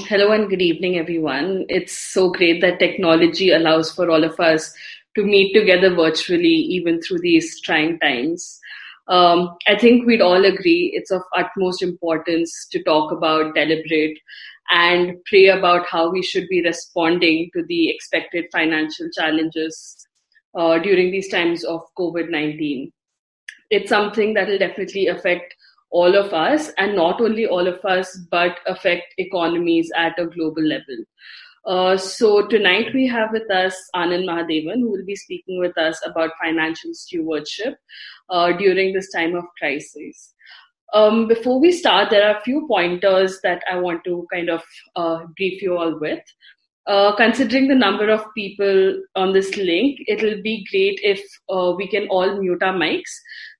Hello and good evening, everyone. It's so great that technology allows for all of us to meet together virtually, even through these trying times. I think we'd all agree it's of utmost importance to talk about, deliberate, and pray about how we should be responding to the expected financial challenges during these times of COVID-19. It's something that will definitely affect all of us, and not only all of us, but affect economies at a global level. So tonight we have with us Anand Mahadevan, who will be speaking with us about financial stewardship during this time of crisis. Before we start, there are a few pointers that I want to kind of brief you all with. Considering the number of people on this link, it'll be great if we can all mute our mics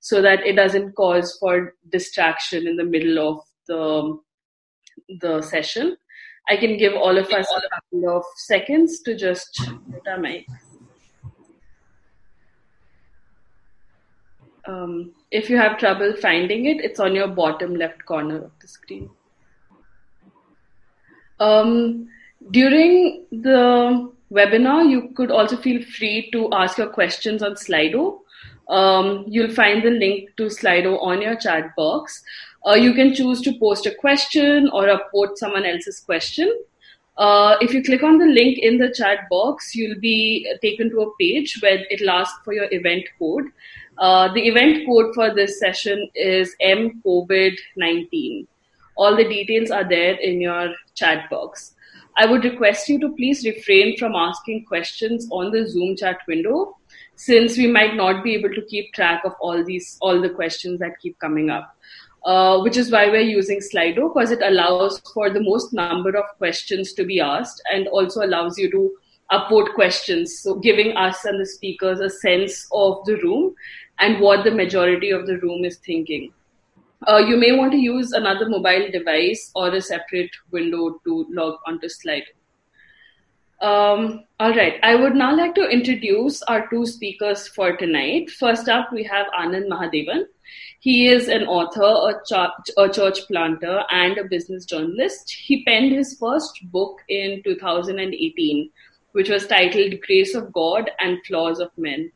so that it doesn't cause for distraction in the middle of the session. I can give all of us a couple of seconds to just mute our mics. If you have trouble finding it, it's on your bottom left corner of the screen. During the webinar, you could also feel free to ask your questions on Slido. You'll find the link to Slido on your chat box. You can choose to post a question or upvote someone else's question. If you click on the link in the chat box, you'll be taken to a page where it'll ask for your event code. The event code for this session is MCOVID19. All the details are there in your chat box. I would request you to please refrain from asking questions on the Zoom chat window, since we might not be able to keep track of all the questions that keep coming up. Which is why we're using Slido, because it allows for the most number of questions to be asked and also allows you to upvote questions, so giving us and the speakers a sense of the room and what the majority of the room is thinking. You may want to use another mobile device or a separate window to log onto Slido. All right, I would now like to introduce our two speakers for tonight. First up, we have Anand Mahadevan. He is an author, a church planter, and a business journalist. He penned his first book in 2018, which was titled Grace of God and Flaws of Men.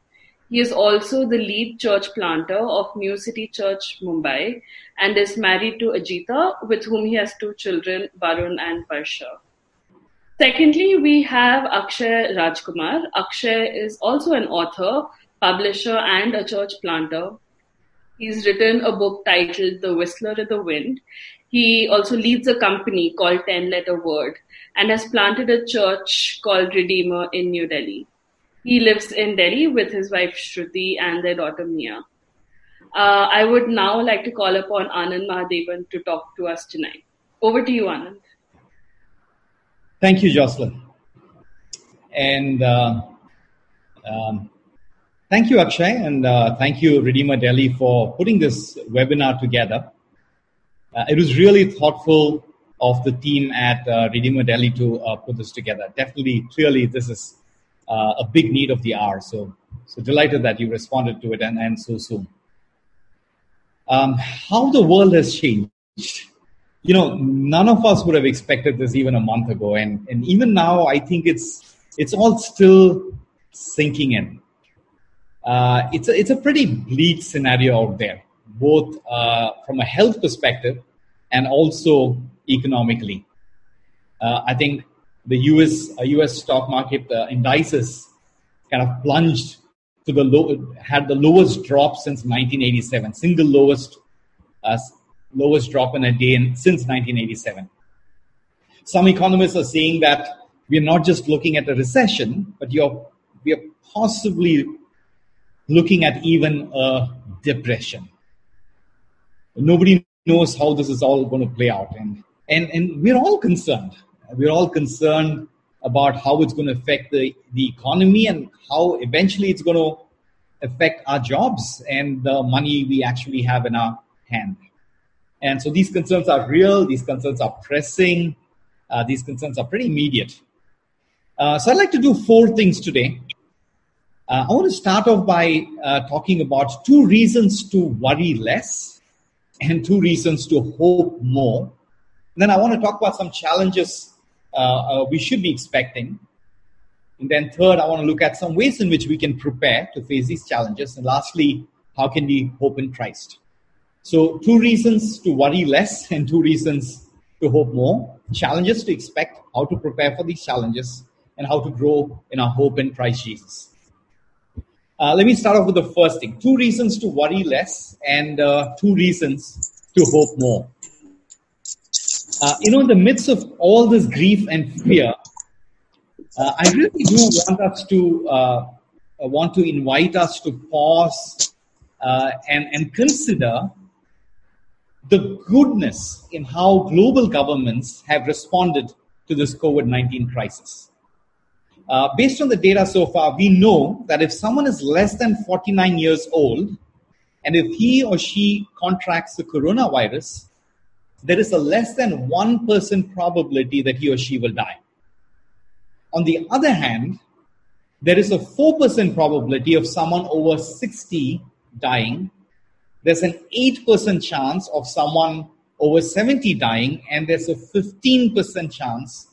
He is also the lead church planter of New City Church, Mumbai, and is married to Ajita, with whom he has two children, Varun and Parsha. Secondly, we have Akshay Rajkumar. Akshay is also an author, publisher, and a church planter. He's written a book titled The Whistler in the Wind. He also leads a company called Ten Letter Word and has planted a church called Redeemer in New Delhi. He lives in Delhi with his wife Shruti and their daughter Mia. I would now like to call upon Anand Mahadevan to talk to us tonight. Over to you, Anand. Thank you, Jocelyn. And thank you, Akshay, and thank you, Redeemer Delhi, for putting this webinar together. It was really thoughtful of the team at Redeemer Delhi to put this together. Definitely, clearly, this is a big need of the hour. So delighted that you responded to it and so soon. How the world has changed. You know, none of us would have expected this even a month ago. And even now, I think it's all still sinking in. It's a pretty bleak scenario out there, both from a health perspective and also economically. I think the U.S. stock market indices kind of plunged to the low, had the lowest drop since 1987, single lowest drop in a day since 1987. Some economists are saying that we're not just looking at a recession, but we are possibly looking at even a depression. Nobody knows how this is all going to play out. And we're all concerned. We're all concerned about how it's going to affect the economy and how eventually it's going to affect our jobs and the money we actually have in our hand. And so these concerns are real. These concerns are pressing. These concerns are pretty immediate. So I'd like to do four things today. I want to start off by talking about two reasons to worry less and two reasons to hope more And then I want to talk about some challenges we should be expecting. And then third, I want to look at some ways in which we can prepare to face these challenges. And lastly, how can we hope in Christ? So 2 reasons to worry less and 2 reasons to hope more. Challenges to expect, how to prepare for these challenges, and how to grow in our hope in Christ Jesus. Let me start off with the first thing. 2 reasons to worry less and 2 reasons to hope more. In the midst of all this grief and fear, I really do want us to invite us to pause and consider the goodness in how global governments have responded to this COVID-19 crisis. Based on the data so far, we know that if someone is less than 49 years old and if he or she contracts the coronavirus, there is a less than 1% probability that he or she will die. On the other hand, there is a 4% probability of someone over 60 dying. There's an 8% chance of someone over 70 dying, and there's a 15% chance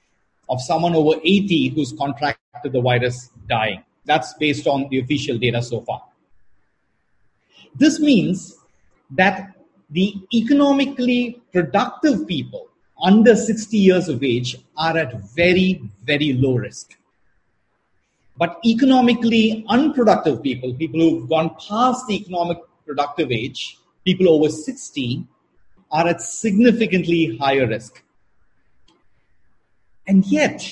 of someone over 80 who's contracted the virus dying. That's based on the official data so far. This means that the economically productive people under 60 years of age are at very, very low risk. But economically unproductive people, people who've gone past the economic productive age, people over 60, are at significantly higher risk. And yet,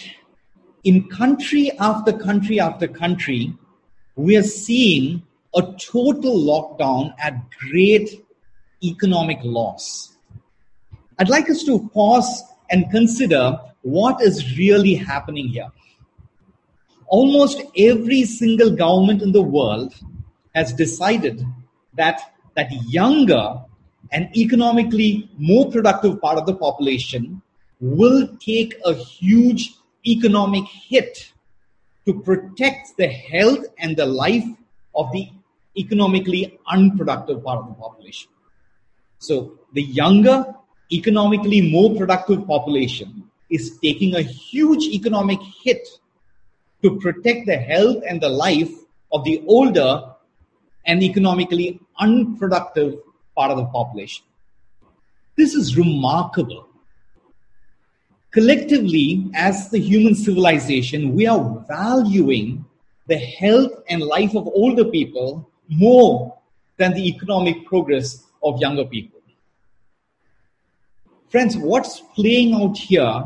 in country after country after country, we are seeing a total lockdown at great economic loss. I'd like us to pause and consider what is really happening here. Almost every single government in the world has decided that younger and economically more productive part of the population will take a huge economic hit to protect the health and the life of the economically unproductive part of the population. So the younger, economically more productive population is taking a huge economic hit to protect the health and the life of the older and economically unproductive part of the population. This is remarkable. Collectively, as the human civilization, we are valuing the health and life of older people more than the economic progress of younger people. Friends, what's playing out here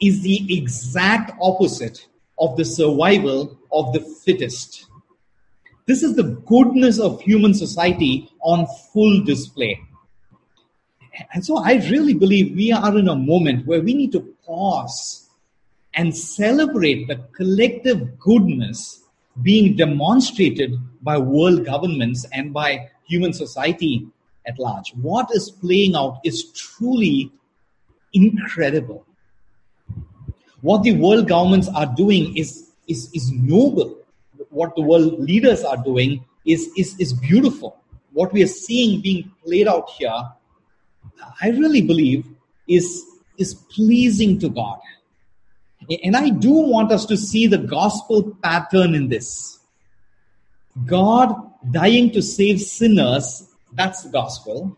is the exact opposite of the survival of the fittest. This is the goodness of human society on full display. And so I really believe we are in a moment where we need to pause and celebrate the collective goodness being demonstrated by world governments and by human society at large. What is playing out is truly incredible. What the world governments are doing is noble. What the world leaders are doing is beautiful. What we are seeing being played out here, I really believe is pleasing to God. And I do want us to see the gospel pattern in this. God dying to save sinners, that's the gospel.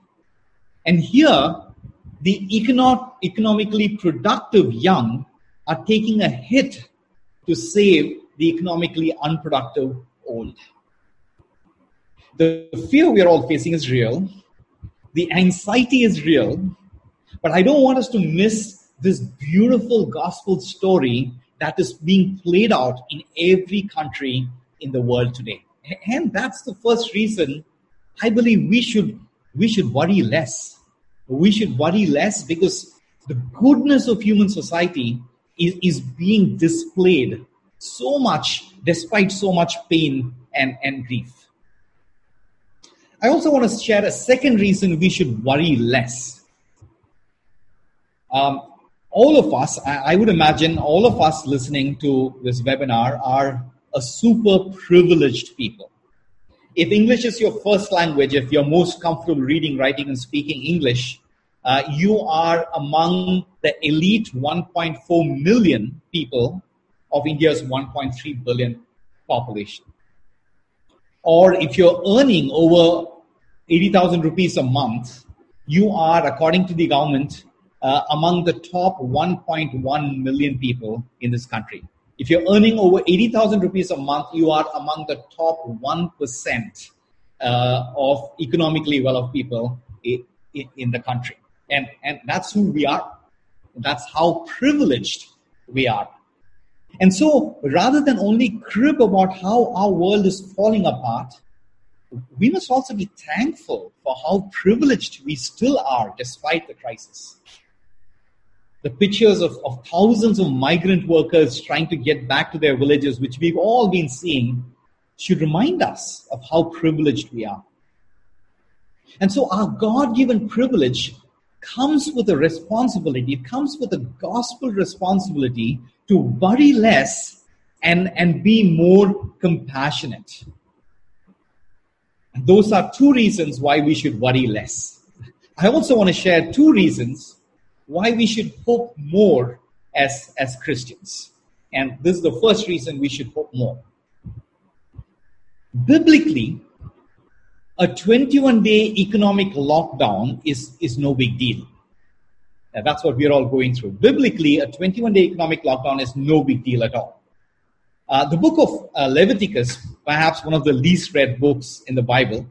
And here, the economically productive young are taking a hit to save the economically unproductive old. The fear we are all facing is real. The anxiety is real. But I don't want us to miss this beautiful gospel story that is being played out in every country in the world today. And that's the first reason I believe we should worry less. We should worry less because the goodness of human society is being displayed so much despite so much pain and grief. I also want to share a second reason we should worry less. All of us, I would imagine all of us listening to this webinar are a super privileged people. If English is your first language, if you're most comfortable reading, writing, and speaking English, You are among the elite 1.4 million people of India's 1.3 billion population. Or if you're earning over 80,000 rupees a month, you are, according to the government, among the top 1.1 million people in this country. If you're earning over 80,000 rupees a month, you are among the top 1% of economically well-off people in the country. And that's who we are. That's how privileged we are. And so rather than only crib about how our world is falling apart, we must also be thankful for how privileged we still are despite the crisis. The pictures of thousands of migrant workers trying to get back to their villages, which we've all been seeing, should remind us of how privileged we are. And so our God-given privilege comes with a responsibility. It comes with a gospel responsibility to worry less and be more compassionate. Those are two reasons why we should worry less. I also want to share two reasons why we should hope more as Christians. And this is the first reason we should hope more. Biblically, a 21-day economic lockdown is no big deal. Now, that's what we're all going through. Biblically, a 21-day economic lockdown is no big deal at all. The book of Leviticus, perhaps one of the least read books in the Bible,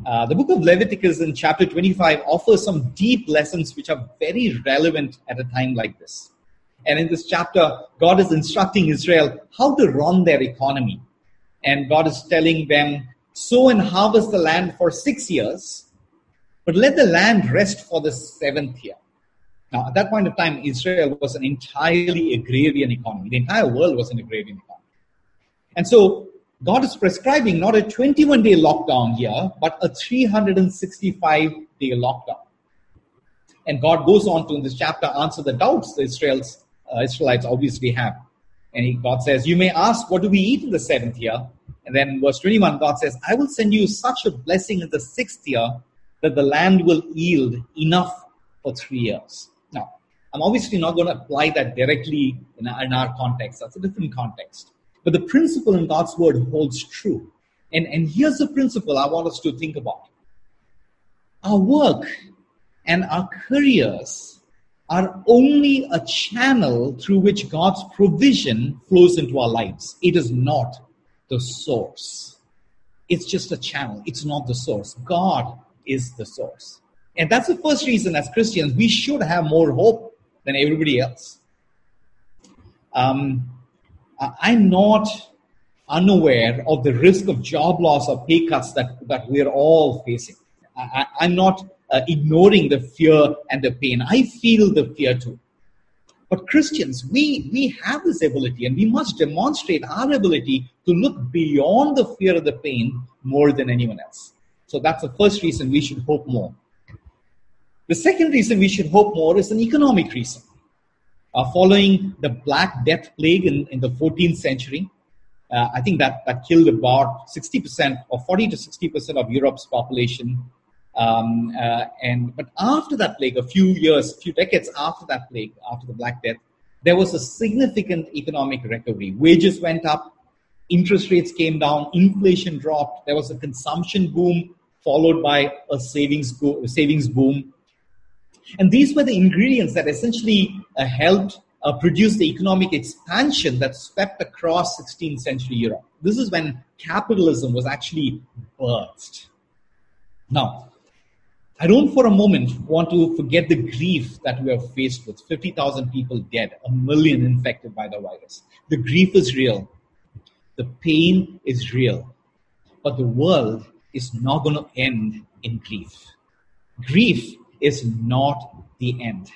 the book of Leviticus in chapter 25 offers some deep lessons which are very relevant at a time like this. And in this chapter, God is instructing Israel how to run their economy. And God is telling them, sow and harvest the land for 6 years, but let the land rest for the seventh year. Now, at that point of time, Israel was an entirely agrarian economy. The entire world was an agrarian economy. And so God is prescribing not a 21-day lockdown here, but a 365-day lockdown. And God goes on to, in this chapter, answer the doubts the Israelites obviously have. And God says, you may ask, what do we eat in the seventh year? And then in verse 21, God says, I will send you such a blessing in the sixth year that the land will yield enough for 3 years. Now, I'm obviously not going to apply that directly in our context. That's a different context. But the principle in God's word holds true. And here's the principle I want us to think about. Our work and our careers are only a channel through which God's provision flows into our lives. It is not the source. It's just a channel. It's not the source. God is the source. And that's the first reason as Christians we should have more hope than everybody else. I'm not unaware of the risk of job loss or pay cuts that we're all facing. I'm not ignoring the fear and the pain. I feel the fear too. But Christians, we have this ability, and we must demonstrate our ability to look beyond the fear of the pain more than anyone else. So that's the first reason we should hope more. The second reason we should hope more is an economic reason. Following the Black Death plague in the 14th century, I think that killed about 60% or 40 to 60% of Europe's population. But after that plague, a few decades after that plague, after the Black Death, there was a significant economic recovery. Wages went up, interest rates came down, inflation dropped. There was a consumption boom followed by a savings boom. And these were the ingredients that essentially helped produce the economic expansion that swept across 16th century Europe. This is when capitalism was actually birthed. Now, I don't for a moment want to forget the grief that we are faced with. 50,000 people dead, 1 million infected by the virus. The grief is real. The pain is real. But the world is not going to end in grief. Grief is not the end.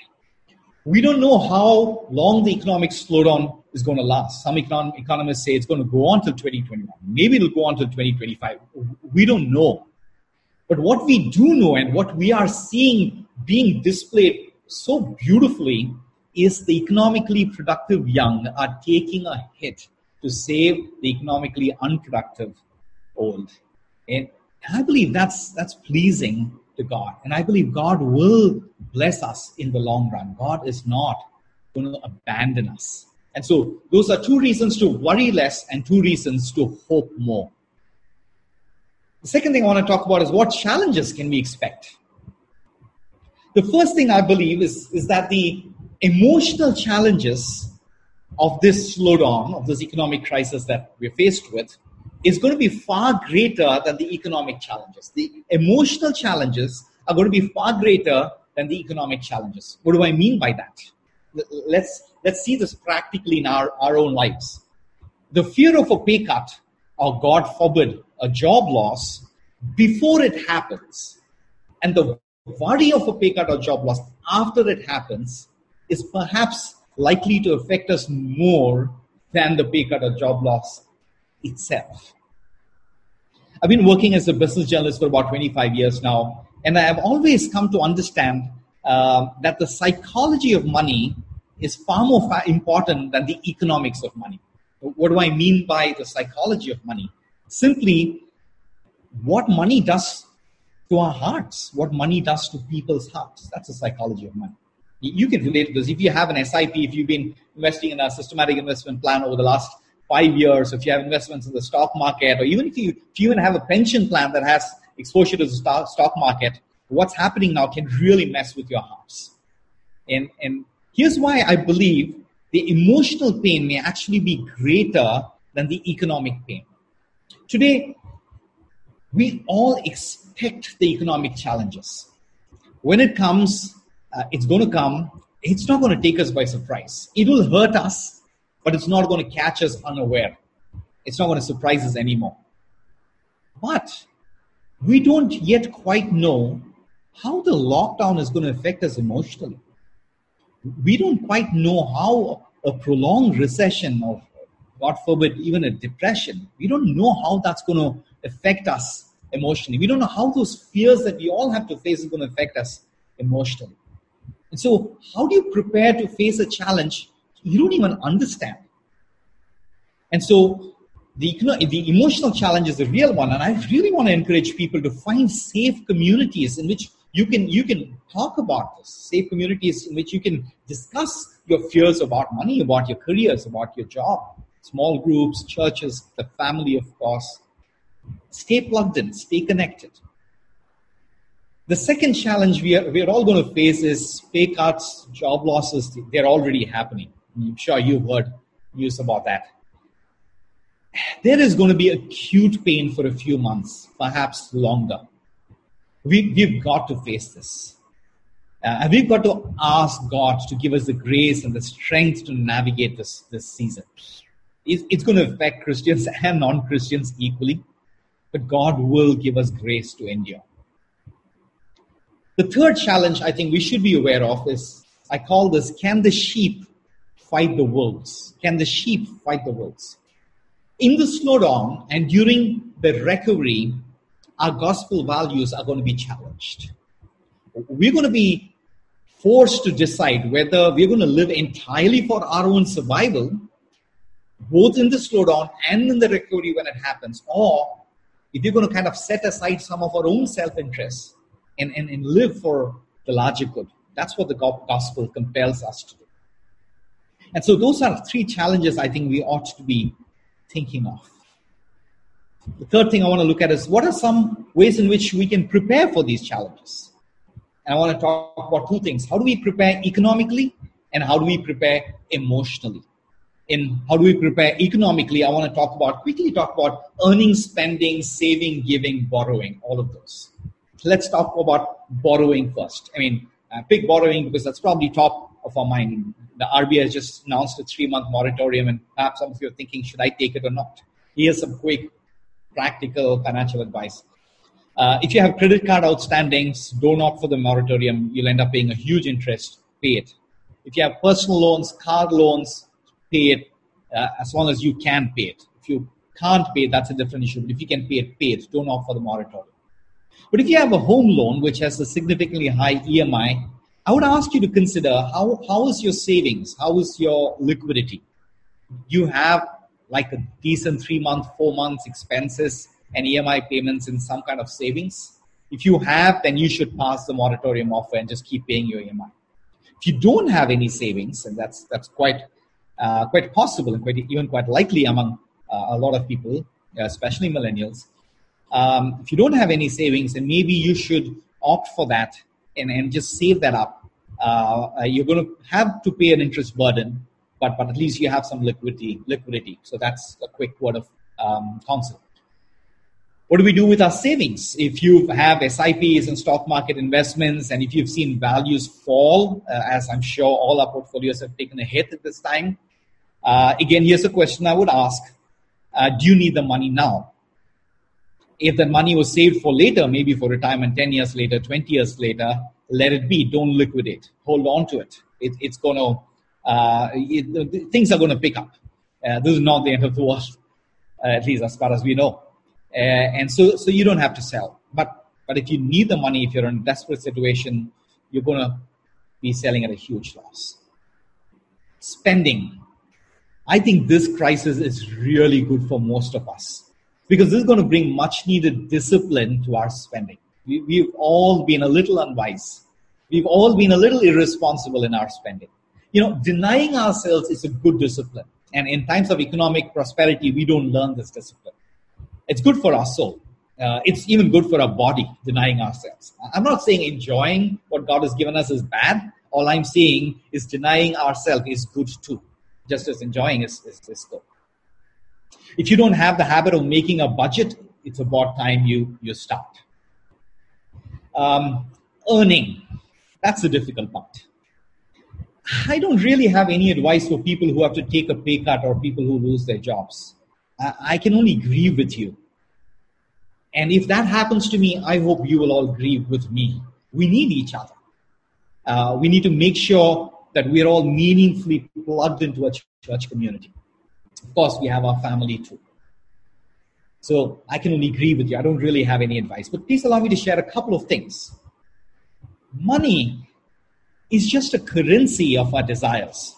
We don't know how long the economic slowdown is going to last. Some economists say it's going to go on till 2021. Maybe it'll go on till 2025. We don't know. But what we do know and what we are seeing being displayed so beautifully is the economically productive young are taking a hit to save the economically unproductive old. And I believe that's pleasing to God. And I believe God will bless us in the long run. God is not going to abandon us. And so those are two reasons to worry less and two reasons to hope more. The second thing I want to talk about is what challenges can we expect? The first thing I believe is that the emotional challenges of this slowdown, of this economic crisis that we're faced with, is going to be far greater than the economic challenges. The emotional challenges are going to be far greater than the economic challenges. What do I mean by that? Let's see this practically in our own lives. The fear of a pay cut, or God forbid, a job loss, before it happens, and the worry of a pay cut or job loss after it happens, is perhaps likely to affect us more than the pay cut or job loss itself. I've been working as a business journalist for about 25 years now, and I have always come to understand that the psychology of money is far more important than the economics of money. What do I mean by the psychology of money? Simply, what money does to our hearts, what money does to people's hearts. That's the psychology of money. You can relate to this. If you have an SIP, if you've been investing in a systematic investment plan over the last 5 years, if you have investments in the stock market, or even if you even have a pension plan that has exposure to the stock market, what's happening now can really mess with your hearts. And here's why I believe the emotional pain may actually be greater than the economic pain. Today, we all expect the economic challenges. When it comes, it's going to come. It's not going to take us by surprise. It will hurt us, but it's not going to catch us unaware. It's not going to surprise us anymore. But we don't yet quite know how the lockdown is going to affect us emotionally. We don't quite know how a prolonged recession or, God forbid, even a depression, we don't know how that's going to affect us emotionally. We don't know how those fears that we all have to face is going to affect us emotionally. And so how do you prepare to face a challenge you don't even understand? And so the emotional challenge is a real one. And I really want to encourage people to find safe communities in which you can talk about this, safe communities in which you can discuss your fears about money, about your careers, about your job, small groups, churches, the family, of course. Stay plugged in, stay connected. The second challenge we are all going to face is pay cuts, job losses. They're already happening. I'm sure you've heard news about that. There is going to be acute pain for a few months, perhaps longer. We've got to face this. And we've got to ask God to give us the grace and the strength to navigate this season. It's going to affect Christians and non-Christians equally, but God will give us grace to endure. The third challenge I think we should be aware of is, I call this, can the sheep fight the wolves? Can the sheep fight the wolves? In the slowdown and during the recovery, our gospel values are going to be challenged. We're going to be forced to decide whether we're going to live entirely for our own survival, both in the slowdown and in the recovery when it happens, or if we're going to kind of set aside some of our own self-interest and live for the larger good. That's what the gospel compels us to do. And so those are three challenges I think we ought to be thinking of. The third thing I want to look at is, what are some ways in which we can prepare for these challenges? And I want to talk about two things. How do we prepare economically, and how do we prepare emotionally? In how do we prepare economically, I want to quickly talk about earning, spending, saving, giving, borrowing, all of those. Let's talk about borrowing first. I pick borrowing because that's probably top of our mind. The RBI has just announced a 3-month moratorium, and perhaps some of you are thinking, should I take it or not? Here's some quick practical financial advice. If you have credit card outstandings, don't opt for the moratorium. You'll end up paying a huge interest. Pay it. If you have personal loans, car loans, pay it as long as you can pay it. If you can't pay it, that's a different issue. But if you can pay it. Don't opt for the moratorium. But if you have a home loan which has a significantly high EMI, I would ask you to consider how is your savings? How is your liquidity? You have like a decent 3-month, 4 months expenses and EMI payments in some kind of savings. If you have, then you should pass the moratorium offer and just keep paying your EMI. If you don't have any savings, and that's quite possible and quite likely among a lot of people, especially millennials, if you don't have any savings, then maybe you should opt for that and just save that up. You're going to have to pay an interest burden, but at least you have some liquidity. So that's a quick word of counsel. What do we do with our savings? If you have SIPs and stock market investments, and if you've seen values fall, as I'm sure all our portfolios have taken a hit at this time, again, here's a question I would ask. Do you need the money now? If that money was saved for later, maybe for retirement 10 years later, 20 years later, let it be. Don't liquidate. Hold on to it. It's going to, things are going to pick up. This is not the end of the world, at least as far as we know. And so you don't have to sell. But if you need the money, if you're in a desperate situation, you're going to be selling at a huge loss. Spending. I think this crisis is really good for most of us because this is going to bring much needed discipline to our spending. We've all been a little unwise. We've all been a little irresponsible in our spending. Denying ourselves is a good discipline. And in times of economic prosperity, we don't learn this discipline. It's good for our soul. It's even good for our body, denying ourselves. I'm not saying enjoying what God has given us is bad. All I'm saying is denying ourselves is good too, just as enjoying is good. If you don't have the habit of making a budget, it's about time you start. Earning. That's the difficult part. I don't really have any advice for people who have to take a pay cut or people who lose their jobs. I can only grieve with you. And if that happens to me, I hope you will all grieve with me. We need each other. We need to make sure that we are all meaningfully plugged into a church community. Of course, we have our family too. So I can only grieve with you. I don't really have any advice. But please allow me to share a couple of things. Money is just a currency of our desires.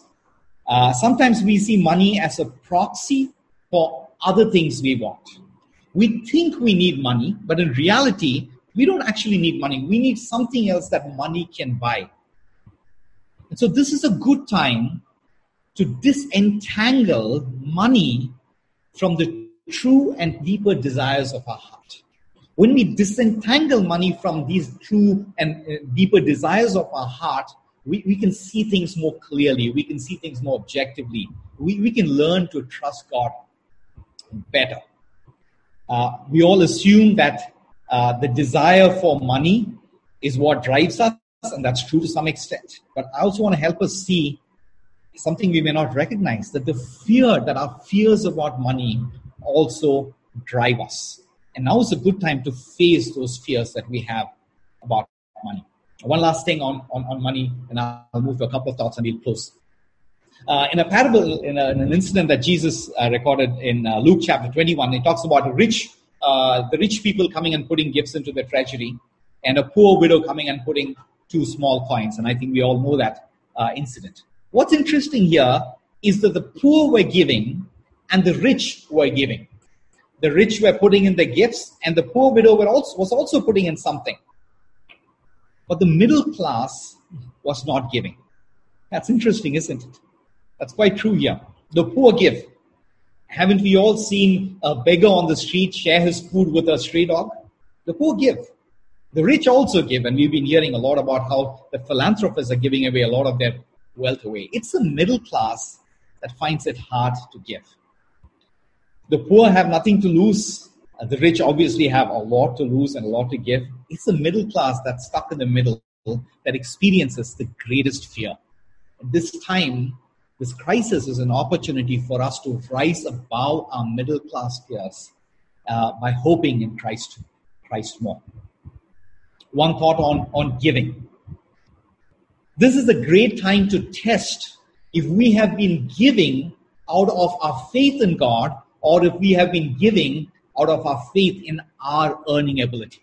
Sometimes we see money as a proxy for other things we want. We think we need money, but in reality, we don't actually need money. We need something else that money can buy. And so this is a good time to disentangle money from the true and deeper desires of our heart. When we disentangle money from these true and deeper desires of our heart, we can see things more clearly. We can see things more objectively. We can learn to trust God better. We all assume that the desire for money is what drives us, and that's true to some extent. But I also want to help us see something we may not recognize, that our fears about money also drive us. And now is a good time to face those fears that we have about money. One last thing on money, and I'll move to a couple of thoughts and we'll close. In a parable, in an incident that Jesus recorded in Luke chapter 21, he talks about the rich people coming and putting gifts into their treasury, and a poor widow coming and putting 2 small coins. And I think we all know that incident. What's interesting here is that the poor were giving and the rich were giving. The rich were putting in their gifts, and the poor widow was also putting in something. But the middle class was not giving. That's interesting, isn't it? That's quite true here. The poor give. Haven't we all seen a beggar on the street share his food with a stray dog? The poor give. The rich also give. And we've been hearing a lot about how the philanthropists are giving away a lot of their wealth away. It's the middle class that finds it hard to give. The poor have nothing to lose. The rich obviously have a lot to lose and a lot to give. It's the middle class that's stuck in the middle that experiences the greatest fear. At this time, this crisis is an opportunity for us to rise above our middle class fears by hoping in Christ more. One thought on giving. This is a great time to test if we have been giving out of our faith in God or if we have been giving out of our faith in our earning ability.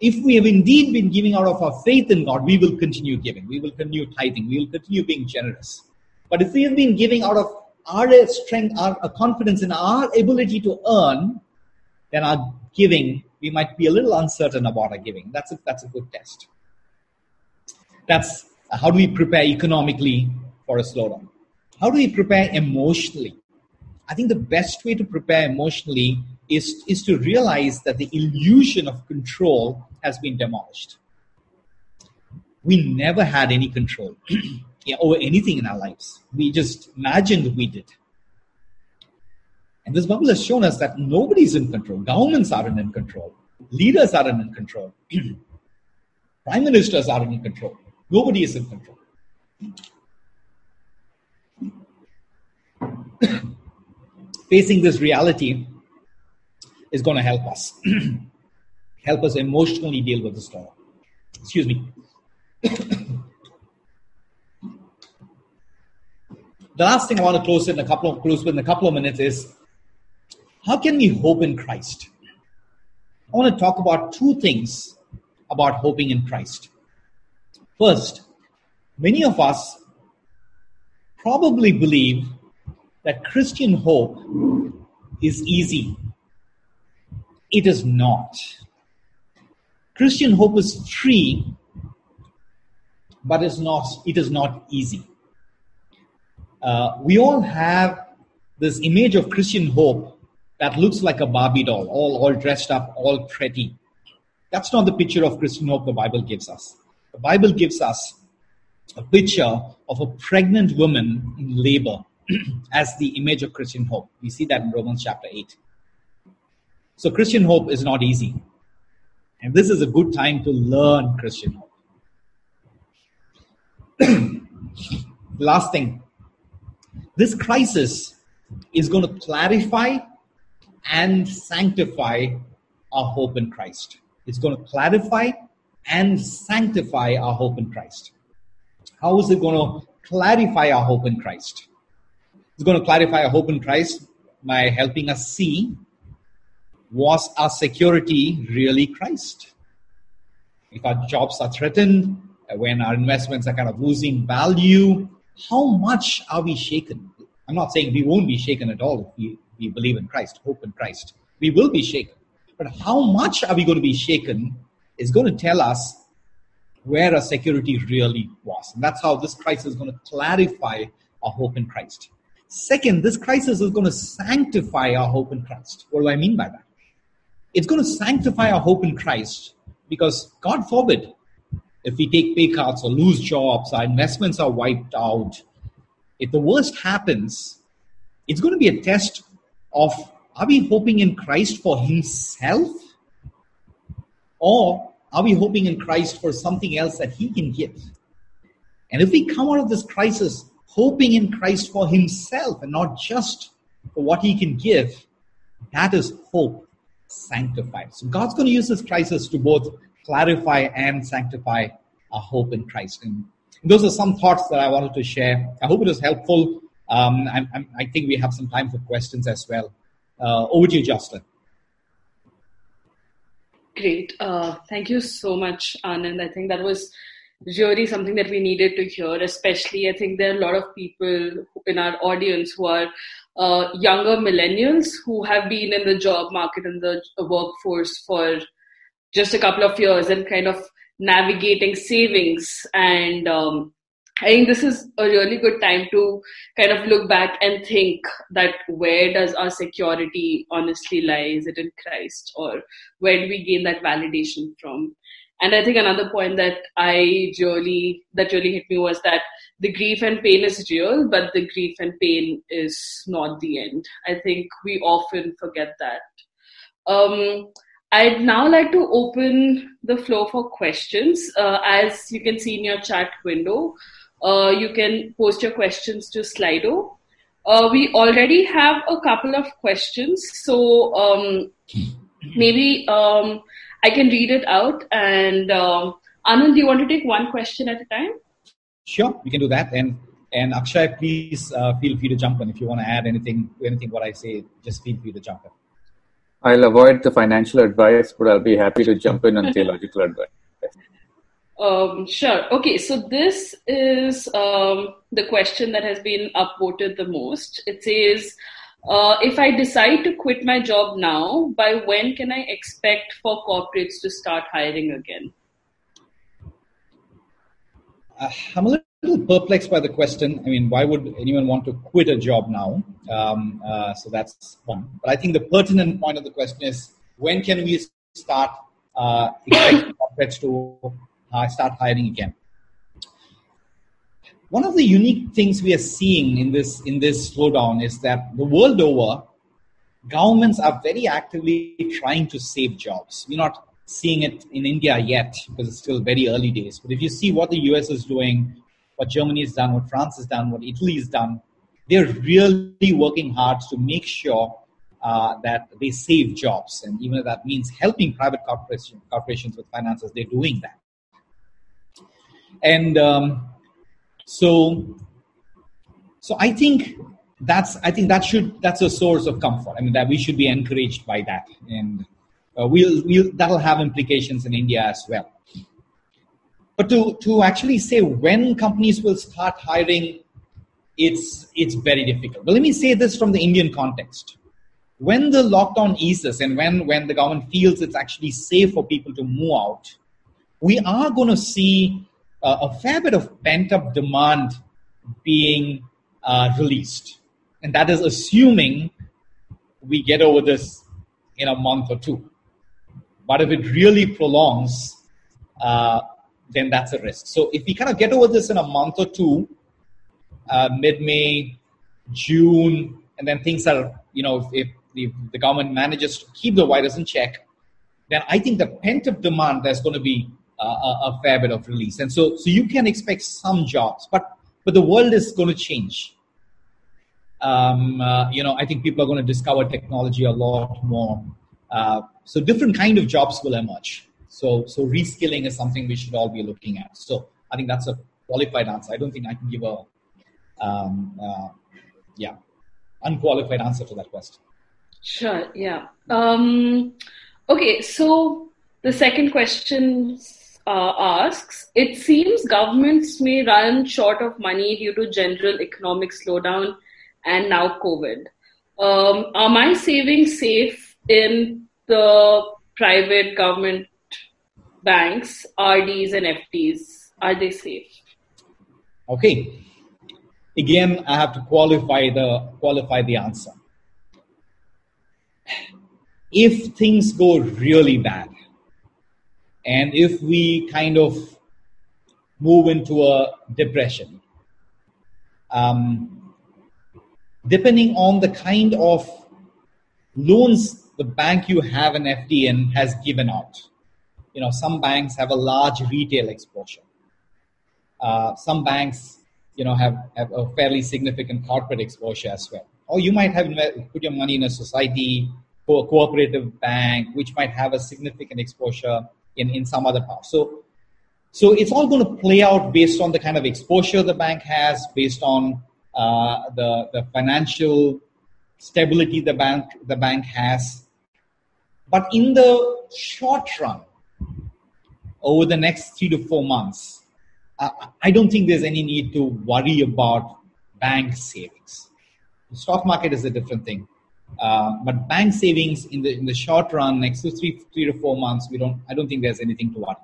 If we have indeed been giving out of our faith in God, we will continue giving. We will continue tithing. We will continue being generous. But if we have been giving out of our strength, our confidence in our ability to earn, then our giving we might be a little uncertain about our giving. That's a good test. That's how do we prepare economically for a slowdown? How do we prepare emotionally? I think the best way to prepare emotionally is to realize that the illusion of control has been demolished. We never had any control over anything in our lives. We just imagined we did. And this Bible has shown us that nobody's in control. Governments aren't in control. Leaders aren't in control. Prime ministers aren't in control. Nobody is in control. Facing this reality is going to help us. Help us emotionally deal with the storm. Excuse me. The last thing I want to close with in a couple of minutes is, how can we hope in Christ? I want to talk about two things about hoping in Christ. First, many of us probably believe that Christian hope is easy. It is not. Christian hope is free, but it is not easy. We all have this image of Christian hope that looks like a Barbie doll, all dressed up, all pretty. That's not the picture of Christian hope the Bible gives us. The Bible gives us a picture of a pregnant woman in labor as the image of Christian hope. We see that in Romans chapter 8. So Christian hope is not easy. And this is a good time to learn Christian hope. Last thing. This crisis is going to clarify and sanctify our hope in Christ. It's going to clarify and sanctify our hope in Christ. How is it going to clarify our hope in Christ? It's going to clarify our hope in Christ by helping us see, was our security really Christ? If our jobs are threatened, when our investments are kind of losing value, how much are we shaken? I'm not saying we won't be shaken at all if we believe in Christ, hope in Christ. We will be shaken. But how much are we going to be shaken is going to tell us where our security really was. And that's how this crisis is going to clarify our hope in Christ. Second, this crisis is going to sanctify our hope in Christ. What do I mean by that? It's going to sanctify our hope in Christ because, God forbid, if we take pay cuts or lose jobs, our investments are wiped out. If the worst happens, it's going to be a test of, are we hoping in Christ for himself? Or are we hoping in Christ for something else that he can give? And if we come out of this crisis hoping in Christ for himself and not just for what he can give, that is hope sanctified. So God's going to use this crisis to both clarify and sanctify our hope in Christ. And those are some thoughts that I wanted to share. I hope it was helpful. I think we have some time for questions as well. Over to you, Jocelyn. Great. Thank you so much, Anand. I think that was really something that we needed to hear, especially I think there are a lot of people in our audience who are younger millennials who have been in the job market and the workforce for just a couple of years and kind of navigating savings. And I think this is a really good time to kind of look back and think that where does our security honestly lie? Is it in Christ, or where do we gain that validation from? And I think another point that really hit me was that the grief and pain is real, but the grief and pain is not the end. I think we often forget that. I'd now like to open the floor for questions. As you can see in your chat window, you can post your questions to Slido. We already have a couple of questions, so maybe I can read it out. And Anand, do you want to take one question at a time? Sure, we can do that. And Akshay, please feel free to jump in. If you want to add anything what I say, just feel free to jump in. I'll avoid the financial advice, but I'll be happy to jump in on theological advice. Sure. Okay, so this is the question that has been upvoted the most. It says, If I decide to quit my job now, by when can I expect for corporates to start hiring again? I'm a little perplexed by the question. I mean, why would anyone want to quit a job now? So that's one. But I think the pertinent point of the question is, when can we start expecting corporates to start hiring again? One of the unique things we are seeing in this slowdown is that the world over, governments are very actively trying to save jobs. We're not seeing it in India yet because it's still very early days. But if you see what the US is doing, what Germany has done, what France has done, what Italy has done, they're really working hard to make sure that they save jobs. And even if that means helping private corporations with finances, they're doing that. And So I think that's a source of comfort. I mean, that we should be encouraged by that, and that'll have implications in India as well. But to actually say when companies will start hiring, it's very difficult. But let me say this from the Indian context: when the lockdown eases and when the government feels it's actually safe for people to move out, we are going to see a fair bit of pent-up demand being released. And that is assuming we get over this in a month or two. But if it really prolongs, then that's a risk. So if we kind of get over this in a month or two, mid-May, June, and then things are, if the government manages to keep the virus in check, then I think the pent-up demand, there's going to be a fair bit of release. And so you can expect some jobs, but the world is going to change. I think people are going to discover technology a lot more. So different kind of jobs will emerge. So reskilling is something we should all be looking at. So I think that's a qualified answer. I don't think I can give a unqualified answer to that question. Sure. Yeah. Okay. So the second question asks, it seems governments may run short of money due to general economic slowdown and now COVID. Are my savings safe in the private government banks, RDs and FDs? Are they safe? Okay. Again, I have to qualify the answer. If things go really bad, and if we kind of move into a depression, depending on the kind of loans the bank you have an FD in has given out, some banks have a large retail exposure. Some banks, have a fairly significant corporate exposure as well. Or you might have put your money in a society or a cooperative bank, which might have a significant exposure in some other part. So it's all going to play out based on the kind of exposure the bank has, based on the financial stability the bank has. But in the short run, over the next 3 to 4 months, I don't think there's any need to worry about bank savings. The stock market is a different thing. But bank savings in the short run, next to three to four months, I don't think there's anything to worry.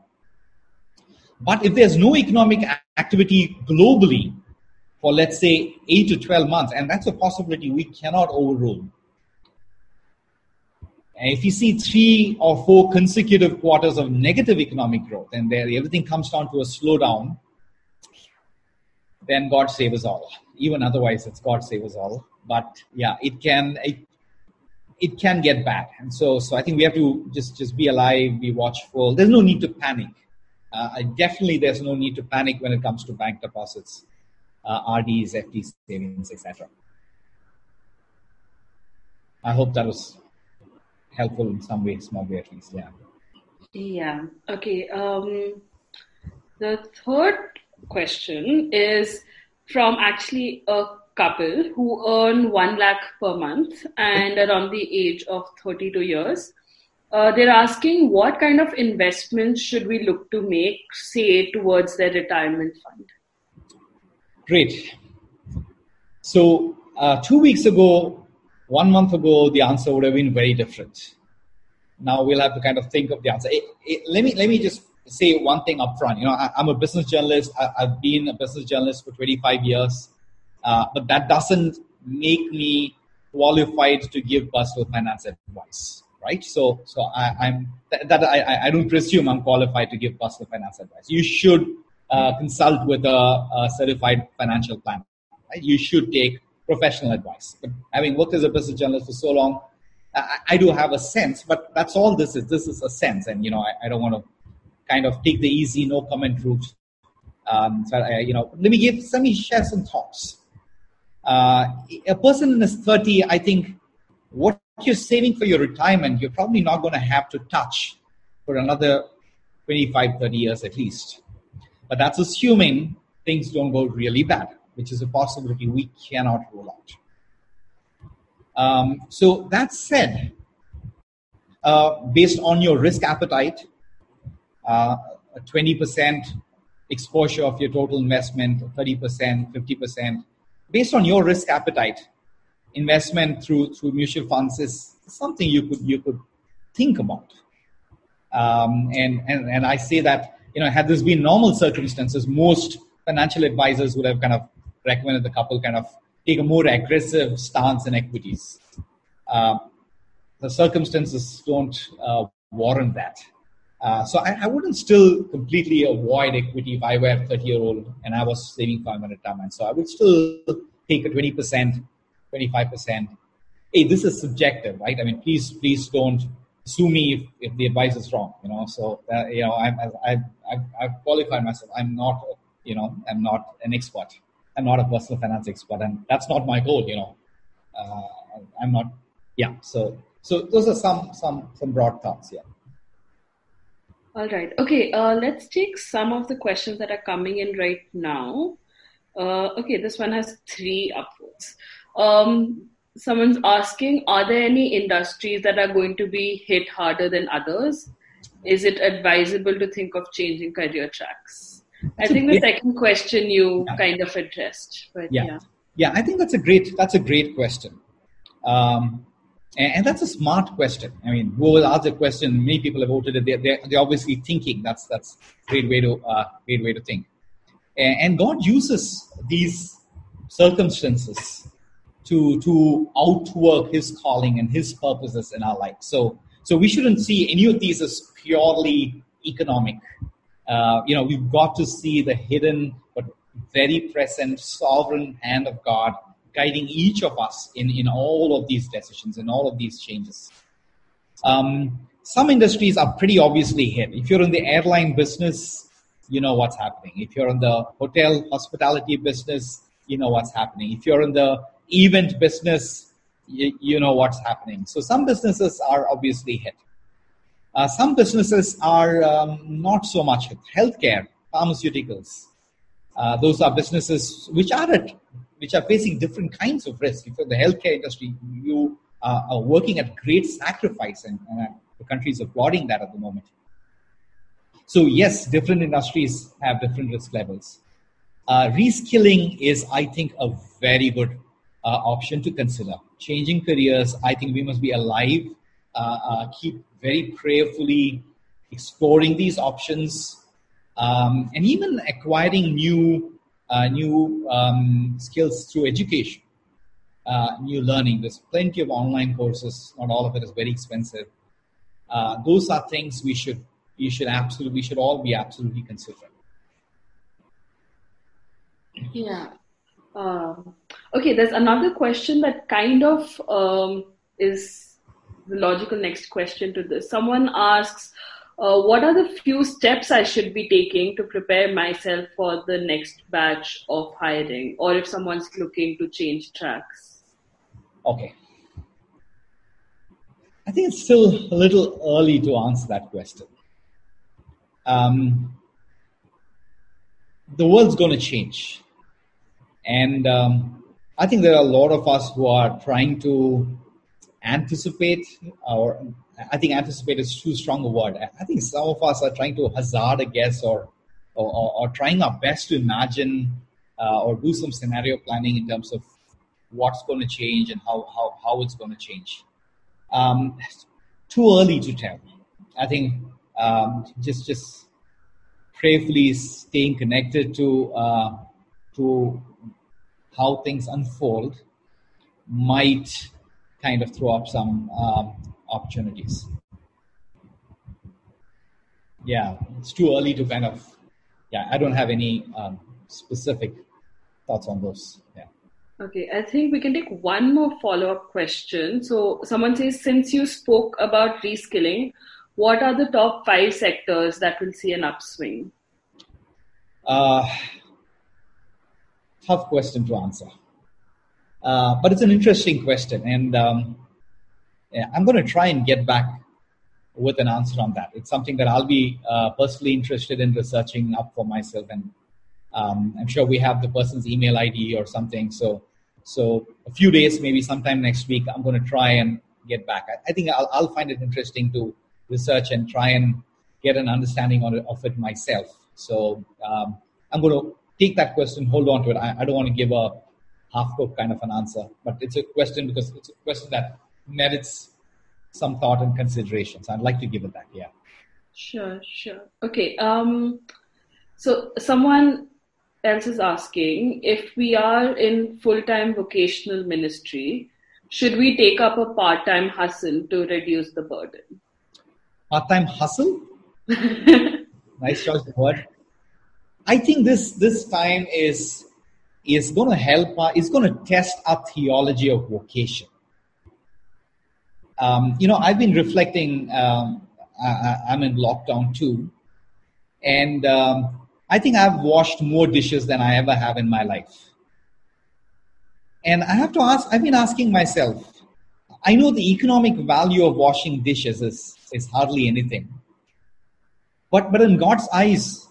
But if there's no economic activity globally for, let's say, 8 to 12 months, and that's a possibility we cannot overrule. And if you see 3 or 4 consecutive quarters of negative economic growth, and everything comes down to a slowdown, then God save us all. Even otherwise, it's God save us all. But yeah, it can get bad. And so I think we have to just be alive, be watchful. There's no need to panic. Definitely there's no need to panic when it comes to bank deposits, RDs, FDs, savings, etc. I hope that was helpful in some way, small way at least. Yeah. Yeah. Okay. The third question is from actually a couple who earn 1 lakh per month and around the age of 32 years. They're asking what kind of investments should we look to make, say, towards their retirement fund? Great. So 2 weeks ago, 1 month ago, the answer would have been very different. Now we'll have to kind of think of the answer. Let me just say one thing up front. You know, I'm a business journalist. I've been a business journalist for 25 years. But that doesn't make me qualified to give personal finance advice, right? So I don't presume I'm qualified to give personal finance advice. You should consult with a certified financial planner. Right? You should take professional advice. But having worked as a business journalist for so long, I do have a sense, but that's all this is. This is a sense. And, you know, I don't want to kind of take the easy, no comment route. Let me share some thoughts. A person in his 30, I think what you're saving for your retirement, you're probably not going to have to touch for another 25, 30 years at least. But that's assuming things don't go really bad, which is a possibility we cannot rule out. So that said, based on your risk appetite, 20% exposure of your total investment, 30%, 50%, based on your risk appetite, investment through mutual funds is something you could think about. And I say that, you know, had this been normal circumstances, most financial advisors would have kind of recommended the couple kind of take a more aggressive stance in equities. The circumstances don't warrant that. So I wouldn't still completely avoid equity if I were a 30-year-old and I was saving for my retirement. So I would still take a 20%, 25%. Hey, this is subjective, right? I mean, please don't sue me if the advice is wrong. You know, so I've qualified myself. I'm not an expert. I'm not a personal finance expert, and that's not my goal, you know. I'm not, yeah. So those are some broad thoughts, yeah. All right. Okay, let's take some of the questions that are coming in right now. Okay, this one has three upwards. Someone's asking, are there any industries that are going to be hit harder than others? Is it advisable to think of changing career tracks? I think the second question you kind of addressed. But yeah, I think that's a great question. And that's a smart question. I mean, who will ask the question? Many people have voted it. They're obviously thinking. That's a great way to think. And God uses these circumstances to outwork His calling and His purposes in our life. So we shouldn't see any of these as purely economic. We've got to see the hidden but very present sovereign hand of God guiding each of us in all of these decisions, in all of these changes. Some industries are pretty obviously hit. If you're in the airline business, you know what's happening. If you're in the hotel hospitality business, you know what's happening. If you're in the event business, you know what's happening. So some businesses are obviously hit. Some businesses are not so much hit. Healthcare, pharmaceuticals, those are businesses which are facing different kinds of risk. If you're in the healthcare industry, you are working at great sacrifice, and the country is applauding that at the moment. So yes, different industries have different risk levels. Reskilling is, I think, a very good option to consider. Changing careers, I think we must be alive. Keep very prayerfully exploring these options, and even acquiring new skills through education, new learning. There's plenty of online courses. Not all of it is very expensive. Those are things we should all be absolutely considering. Yeah. Okay. There's another question that kind of is the logical next question to this. Someone asks, what are the few steps I should be taking to prepare myself for the next batch of hiring, or if someone's looking to change tracks? Okay. I think it's still a little early to answer that question. The world's going to change. And I think there are a lot of us who are trying to anticipate, or I think anticipate is too strong a word. I think some of us are trying to hazard a guess or trying our best to imagine or do some scenario planning in terms of what's going to change and how it's going to change. Too early to tell. I think just prayerfully staying connected to how things unfold might kind of throw up some opportunities. Yeah, it's too early to kind of, I don't have any specific thoughts on those. Yeah. Okay, I think we can take one more follow-up question. So someone says, since you spoke about reskilling, what are the top 5 sectors that will see an upswing? Tough question to answer. But it's an interesting question. And I'm going to try and get back with an answer on that. It's something that I'll be personally interested in researching up for myself. And I'm sure we have the person's email ID or something. So a few days, maybe sometime next week, I'm going to try and get back. I think I'll find it interesting to research and try and get an understanding of it myself. So I'm going to take that question, hold on to it. I don't want to give a half-cooked kind of an answer, but it's a question because it's a question that merits some thought and consideration. So I'd like to give it that, yeah. Sure. Okay. So someone else is asking, if we are in full-time vocational ministry, should we take up a part-time hustle to reduce the burden? Part-time hustle? Nice choice of word. I think this time is going to help us, it's going to test our theology of vocation. I've been reflecting, I'm in lockdown too, and I think I've washed more dishes than I ever have in my life. And I have to ask, I've been asking myself, I know the economic value of washing dishes is hardly anything. But in God's eyes,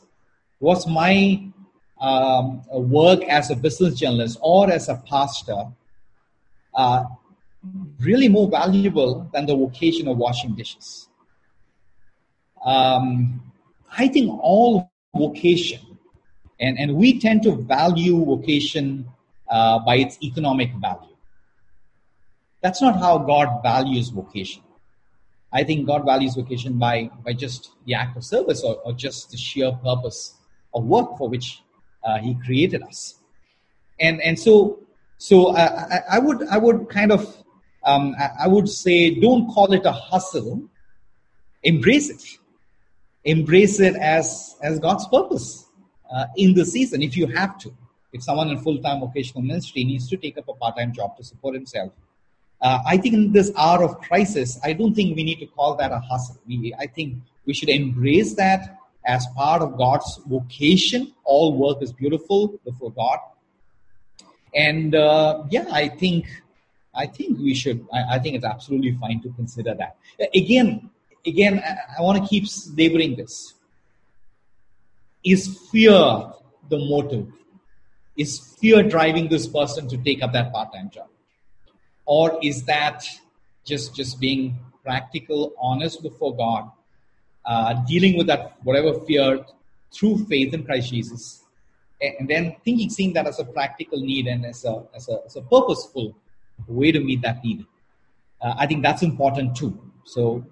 was my work as a business journalist or as a pastor really more valuable than the vocation of washing dishes? I think all vocation, and we tend to value vocation by its economic value. That's not how God values vocation. I think God values vocation by just the act of service or just the sheer purpose of work for which He created us. And so I would kind of, I would say, don't call it a hustle. Embrace it. Embrace it as God's purpose in the season if you have to. If someone in full-time vocational ministry needs to take up a part-time job to support himself, I think in this hour of crisis, I don't think we need to call that a hustle. I think we should embrace that as part of God's vocation. All work is beautiful before God. And I think we should. I think it's absolutely fine to consider that. Again, I want to keep laboring this. Is fear the motive? Is fear driving this person to take up that part-time job? Or is that just being practical, honest before God, dealing with that whatever fear through faith in Christ Jesus, and then seeing that as a practical need and as a purposeful way to meet that need? I think that's important too. So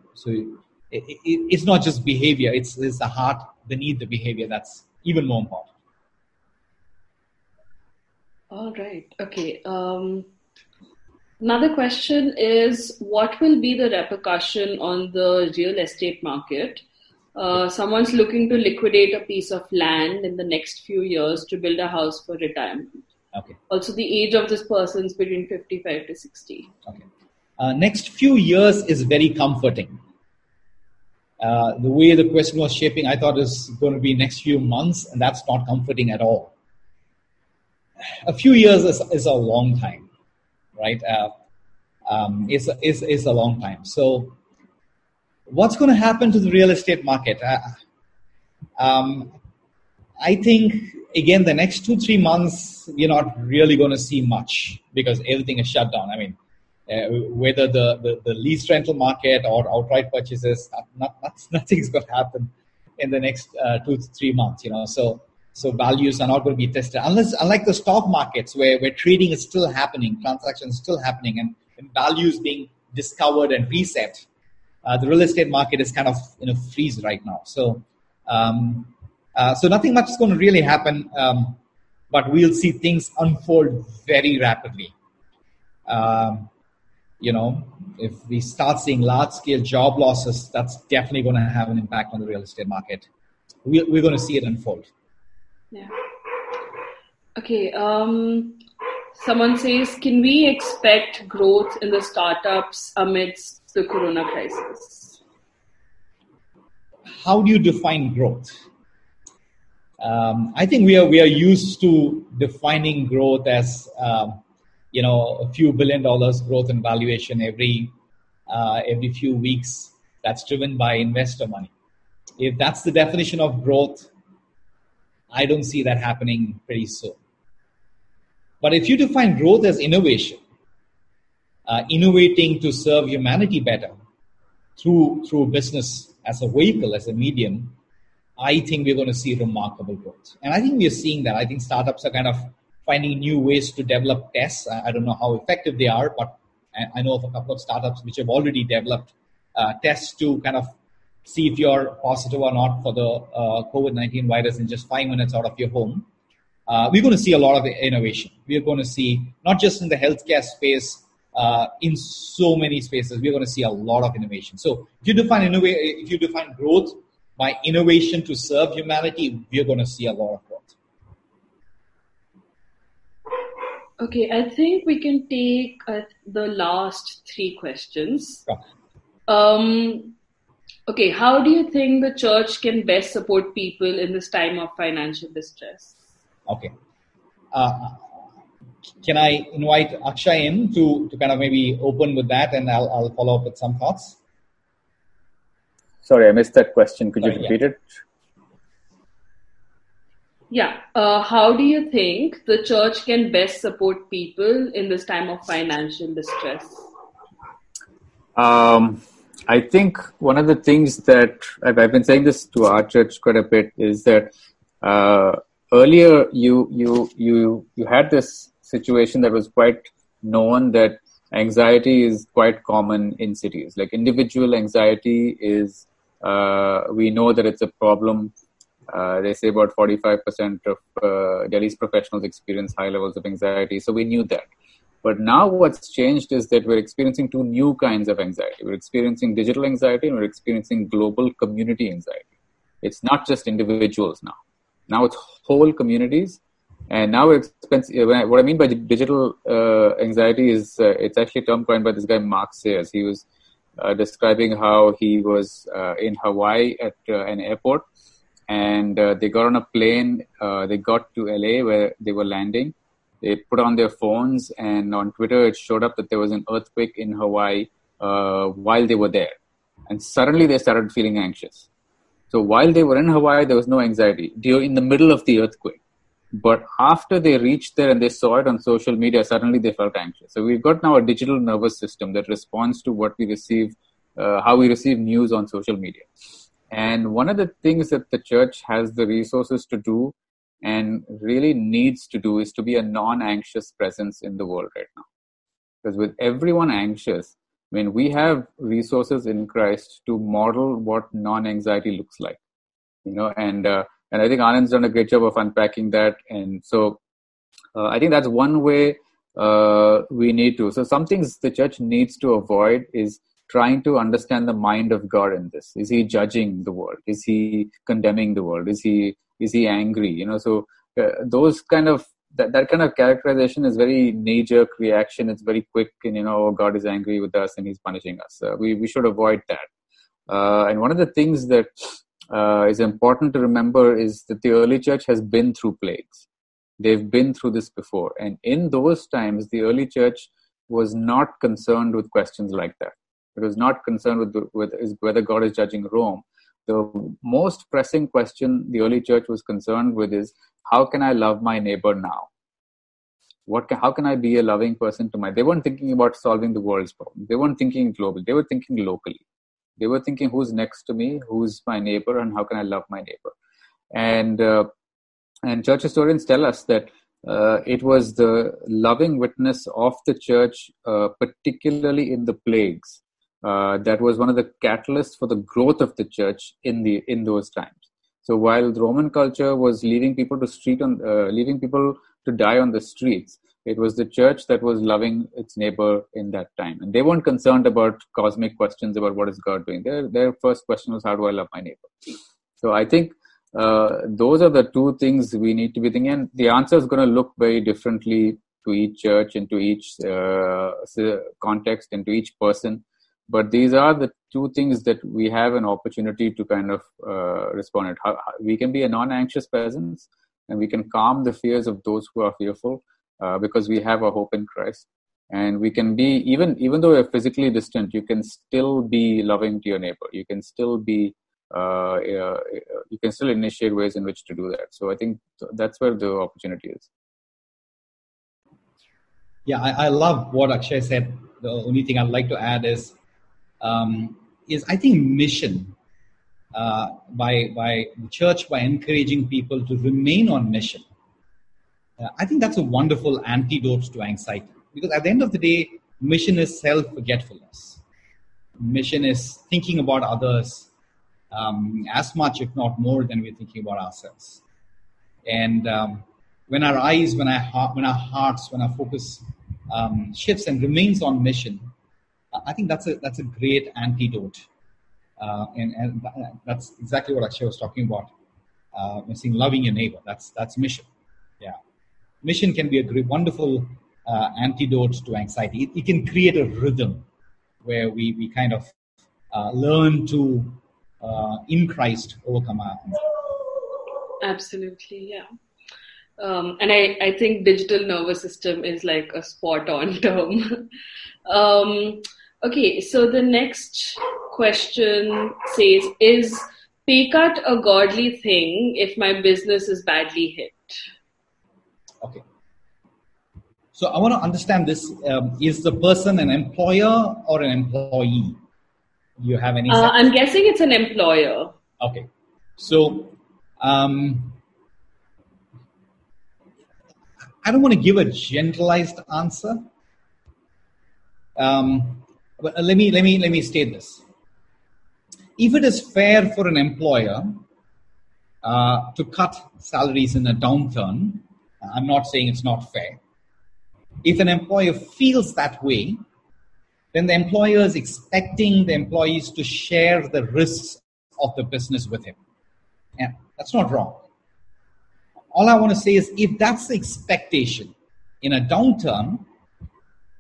it's not just behavior; it's the heart, the need, the behavior that's even more important. All right. Okay. Another question is, what will be the repercussion on the real estate market? Someone's looking to liquidate a piece of land in the next few years to build a house for retirement. Okay. Also, the age of this person is between 55 to 60. Okay. Next few years is very comforting. The way the question was shaping, I thought it was going to be next few months, and that's not comforting at all. A few years is a long time. Right, is a long time. So, what's going to happen to the real estate market? I think again, the next 2-3 months, we're not really going to see much because everything is shut down. I mean, whether the lease rental market or outright purchases, nothing's going to happen in the next 2 to 3 months. You know, so So values are not going to be tested unlike the stock markets where trading is still happening, transactions still happening, and values being discovered and reset. The real estate market is kind of in a freeze right now. So nothing much is going to really happen, but we'll see things unfold very rapidly. If we start seeing large-scale job losses, that's definitely going to have an impact on the real estate market. We're going to see it unfold. Yeah. Okay. Someone says, can we expect growth in the startups amidst the corona crisis? How do you define growth? I think we are used to defining growth as a few $billion growth in valuation every few weeks. That's driven by investor money. If that's the definition of growth, I don't see that happening pretty soon. But if you define growth as innovation, innovating to serve humanity better through business as a vehicle, as a medium, I think we're going to see remarkable growth. And I think we're seeing that. I think startups are kind of finding new ways to develop tests. I don't know how effective they are, but I know of a couple of startups which have already developed tests to kind of see if you're positive or not for the COVID-19 virus in just 5 minutes out of your home. We're going to see a lot of innovation. We're going to see, not just in the healthcare space, in so many spaces, we're going to see a lot of innovation. So if you define growth by innovation to serve humanity, we're going to see a lot of growth. Okay, I think we can take the last three questions. Okay, how do you think the church can best support people in this time of financial distress? Okay. Can I invite Akshay in to kind of maybe open with that, and I'll follow up with some thoughts? Sorry, I missed that question. Could you repeat it? Yeah. How do you think the church can best support people in this time of financial distress? I think one of the things that I've been saying this to our church quite a bit is that earlier you had this situation that was quite known, that anxiety is quite common in cities. Like individual anxiety is, we know that it's a problem. They say about 45% of Delhi's professionals experience high levels of anxiety. So we knew that. But now what's changed is that we're experiencing two new kinds of anxiety. We're experiencing digital anxiety and we're experiencing global community anxiety. It's not just individuals now. Now it's whole communities. And now it's expensive. What I mean by digital anxiety is it's actually a term coined by this guy, Mark Sayers. He was describing how he was in Hawaii at an airport, and they got on a plane. They got to LA where they were landing. They put on their phones, and on Twitter, it showed up that there was an earthquake in Hawaii while they were there. And suddenly they started feeling anxious. So while they were in Hawaii, there was no anxiety in the middle of the earthquake. But after they reached there and they saw it on social media, suddenly they felt anxious. So we've got now a digital nervous system that responds to what we receive, how we receive news on social media. And one of the things that the church has the resources to do and really needs to do is to be a non-anxious presence in the world right now. Because with everyone anxious, I mean, we have resources in Christ to model what non-anxiety looks like, and I think Anand's done a great job of unpacking that. And so I think that's one way we need to. So some things the church needs to avoid is trying to understand the mind of God in this. Is he judging the world? Is he condemning the world? Is he angry? Those kind of, that kind of characterization is very knee-jerk reaction. It's very quick, and God is angry with us and he's punishing us. We should avoid that. And one of the things that is important to remember is that the early church has been through plagues. They've been through this before. And in those times, the early church was not concerned with questions like that. It was not concerned with whether God is judging Rome. The most pressing question the early church was concerned with is, how can I love my neighbor now? How can I be a loving person to my... They weren't thinking about solving the world's problem. They weren't thinking globally. They were thinking locally. They were thinking, who's next to me, who's my neighbor, and how can I love my neighbor? And And church historians tell us that it was the loving witness of the church, particularly in the plagues, that was one of the catalysts for the growth of the church in those times. So while the Roman culture was leaving people to die on the streets, it was the church that was loving its neighbor in that time. And they weren't concerned about cosmic questions about what is God doing. Their first question was, how do I love my neighbor? So I think those are the two things we need to be thinking. And the answer is going to look very differently to each church and to each context and to each person. But these are the two things that we have an opportunity to kind of respond at. We can be a non-anxious presence, and we can calm the fears of those who are fearful, because we have our hope in Christ. And we can be, even though you're physically distant, you can still be loving to your neighbor. You can still be, you can still initiate ways in which to do that. So I think that's where the opportunity is. Yeah, I love what Akshay said. The only thing I'd like to add is I think mission, by the church, by encouraging people to remain on mission. I think that's a wonderful antidote to anxiety, because at the end of the day, mission is self-forgetfulness. Mission is thinking about others as much, if not more, than we're thinking about ourselves. And when our eyes, when our hearts, when our focus shifts and remains on mission, I think that's a great antidote. And that's exactly what Akshay was talking about. When saying loving your neighbor, that's mission. Yeah. Mission can be a great, wonderful antidote to anxiety. It can create a rhythm where we kind of learn to, in Christ, overcome our anxiety. Absolutely, yeah. And I think digital nervous system is like a spot-on term. Okay, so the next question says, is pay cut a godly thing if my business is badly hit? Okay. So I want to understand this. Is the person an employer or an employee? You have any? I'm guessing it's an employer. Okay. So I don't want to give a generalized answer. But let me state this. If it is fair for an employer to cut salaries in a downturn, I'm not saying it's not fair. If an employer feels that way, then the employer is expecting the employees to share the risks of the business with him. And that's not wrong. All I want to say is, if that's the expectation in a downturn,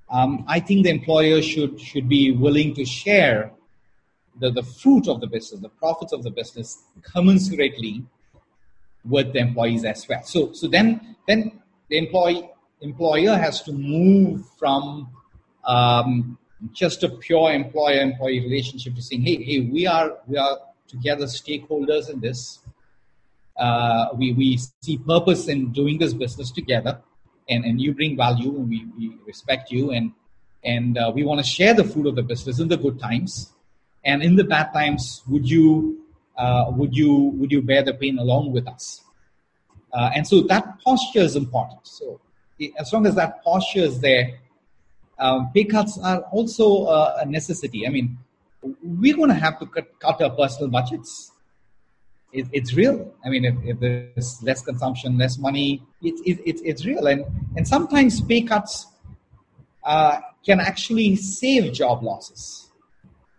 I think the employer should be willing to share the fruit of the business, the profits of the business, commensurately with the employees as well. So then the employer has to move from just a pure employer-employee relationship to saying, hey, we are together stakeholders in this. We see purpose in doing this business together, and you bring value, and we respect you, and we want to share the fruit of the business in the good times, and in the bad times, would you bear the pain along with us? And so that posture is important. So as long as that posture is there, pay cuts are also a necessity. I mean, we're going to have to cut our personal budgets. It's real. I mean, if there's less consumption, less money, it's real. And sometimes pay cuts can actually save job losses.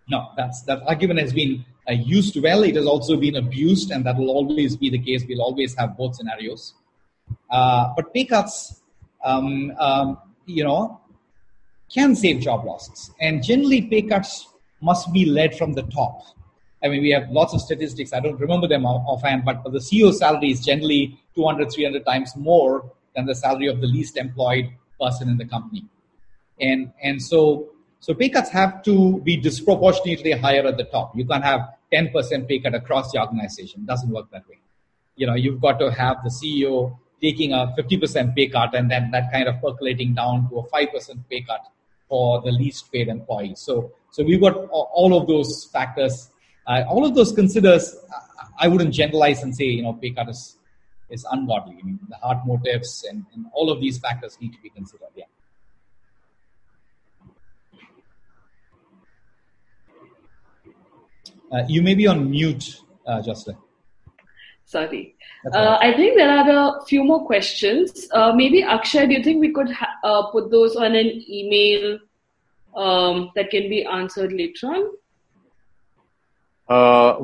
No, that argument has been used well. It has also been abused, and that will always be the case. We'll always have both scenarios. But pay cuts, can save job losses. And generally, pay cuts must be led from the top. I mean, we have lots of statistics. I don't remember them offhand, but the CEO salary is generally 200, 300 times more than the salary of the least employed person in the company. So pay cuts have to be disproportionately higher at the top. You can't have 10% pay cut across the organization. It doesn't work that way. You know, you've got to have the CEO taking a 50% pay cut, and then that kind of percolating down to a 5% pay cut for the least paid employee. So we've got all of those factors. All of those considers, I wouldn't generalize and say, pay cut is is ungodly. I mean, the heart motives and all of these factors need to be considered. Yeah. You may be on mute, Jocelyn. Sorry. I think there are a few more questions. Maybe Akshay, do you think we could put those on an email that can be answered later on?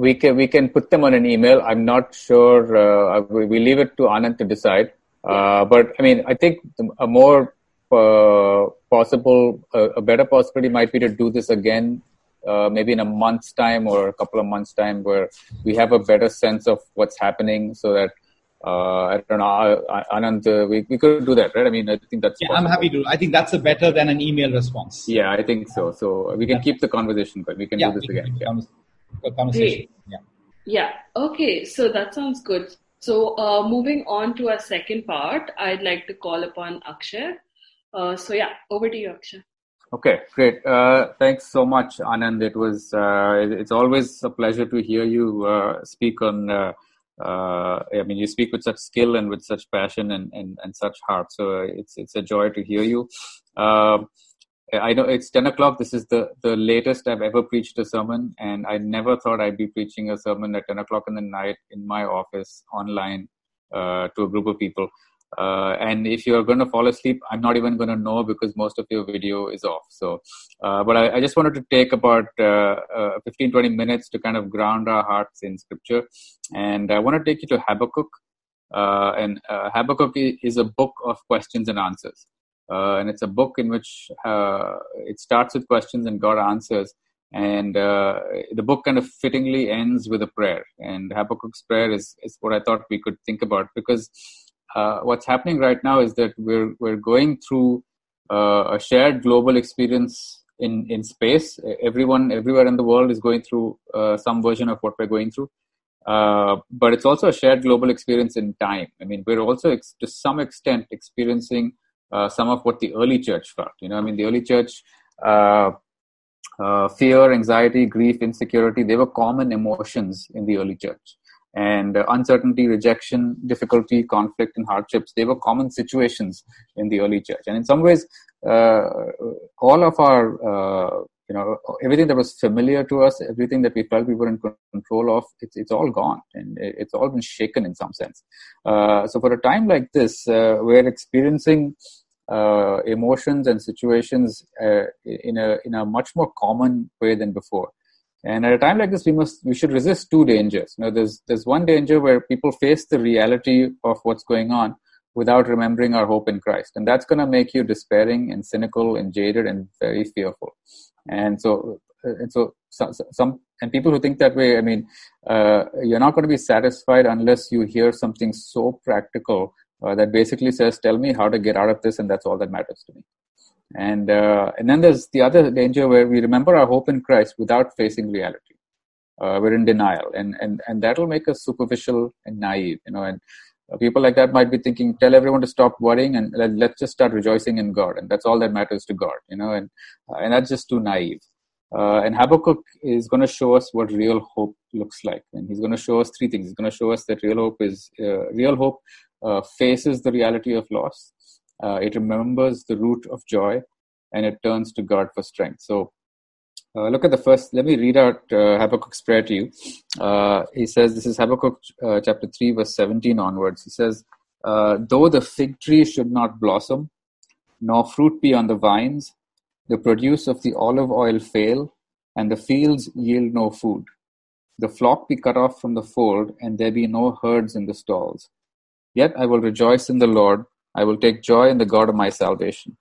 We can put them on an email. I'm not sure. We leave it to Anand to decide. But I mean, I think a more a better possibility might be to do this again, maybe in a month's time or a couple of months' time, where we have a better sense of what's happening, so that I don't know, Anand, we could do that, right? I mean, I think that's possible. I'm happy to. I think that's better than an email response. Yeah, I think so. So we can keep the conversation going. We can do this again. Conversation. Okay, so that sounds good. So moving on to our second part, I'd like to call upon Akshay. Over to you, Akshay. Okay, great. Thanks so much, Anand. It was it's always a pleasure to hear you speak on you speak with such skill and with such passion and such heart, so it's a joy to hear you. I know it's 10 o'clock. This is the latest I've ever preached a sermon, and I never thought I'd be preaching a sermon at 10 o'clock in the night in my office online to a group of people. And if you're going to fall asleep, I'm not even going to know, because most of your video is off. So, but I just wanted to take about 15-20 minutes to kind of ground our hearts in scripture. And I want to take you to Habakkuk. And Habakkuk is a book of questions and answers. And it's a book in which it starts with questions and God answers. And the book kind of fittingly ends with a prayer. And Habakkuk's prayer is what I thought we could think about, because what's happening right now is that we're going through a shared global experience in space. Everyone, everywhere in the world is going through some version of what we're going through. But it's also a shared global experience in time. I mean, we're also to some extent experiencing some of what the early church felt. You know, I mean, the early church, fear, anxiety, grief, insecurity, they were common emotions in the early church. And uncertainty, rejection, difficulty, conflict, and hardships, they were common situations in the early church. And in some ways, all of our, everything that was familiar to us, everything that we felt we were in control of, it's all gone, and it's all been shaken in some sense. So for a time like this, we're experiencing emotions and situations in a much more common way than before. And at a time like this, we should resist two dangers. You know, there's one danger where people face the reality of what's going on without remembering our hope in Christ, and that's going to make you despairing and cynical and jaded and very fearful. And people who think that way, I mean, you're not going to be satisfied unless you hear something so practical that basically says, "Tell me how to get out of this, and that's all that matters to me." And then there's the other danger where we remember our hope in Christ without facing reality. We're in denial, and that'll make us superficial and naive, you know. And people like that might be thinking, "Tell everyone to stop worrying and let's just start rejoicing in God, and that's all that matters to God," you know. And that's just too naive. And Habakkuk is going to show us what real hope looks like, and he's going to show us three things. He's going to show us that real hope faces the reality of loss. It remembers the root of joy, and it turns to God for strength. So look at the first. Let me read out Habakkuk's prayer to you. He says, this is Habakkuk chapter 3, verse 17 onwards. He says, though the fig tree should not blossom, nor fruit be on the vines, the produce of the olive oil fail, and the fields yield no food. The flock be cut off from the fold, and there be no herds in the stalls. Yet I will rejoice in the Lord. I will take joy in the God of my salvation.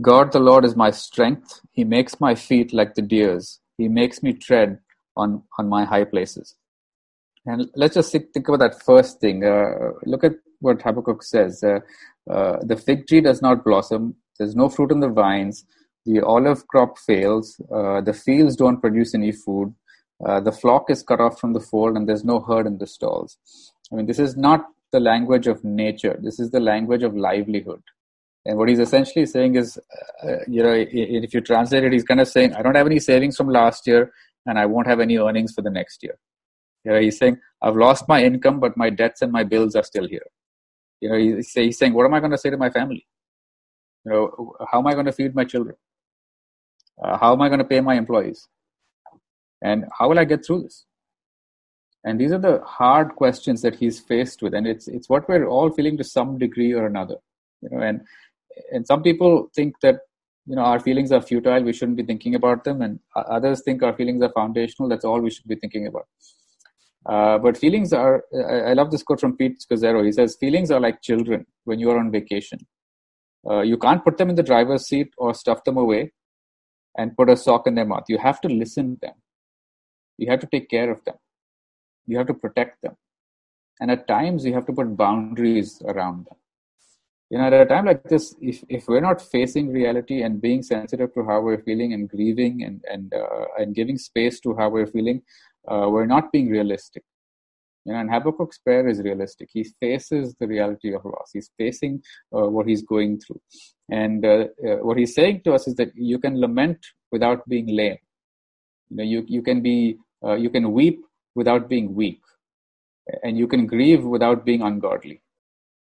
God the Lord is my strength. He makes my feet like the deer's. He makes me tread on my high places. And let's just think about that first thing. Look at what Habakkuk says. The fig tree does not blossom. There's no fruit on the vines. The olive crop fails. The fields don't produce any food. The flock is cut off from the fold, and there's no herd in the stalls. I mean, this is not the language of nature. This is the language of livelihood. And what he's essentially saying is, if you translate it, he's kind of saying, I don't have any savings from last year, and I won't have any earnings for the next year. You know, he's saying, I've lost my income, but my debts and my bills are still here. You know, he's saying, what am I going to say to my family? You know, how am I going to feed my children? How am I going to pay my employees? And how will I get through this? And these are the hard questions that he's faced with. And it's what we're all feeling to some degree or another. You know, and some people think that, you know, our feelings are futile. We shouldn't be thinking about them. And others think our feelings are foundational. That's all we should be thinking about. But feelings are, I love this quote from Pete Scazzaro. He says, feelings are like children when you are on vacation. You can't put them in the driver's seat or stuff them away and put a sock in their mouth. You have to listen to them. You have to take care of them. You have to protect them. And at times you have to put boundaries around them. You know, at a time like this, if we're not facing reality and being sensitive to how we're feeling and grieving and giving space to how we're feeling, we're not being realistic. You know, and Habakkuk's prayer is realistic. He faces the reality of loss. He's facing what he's going through. And what he's saying to us is that you can lament without being lame. You know, you can weep without being weak, and you can grieve without being ungodly.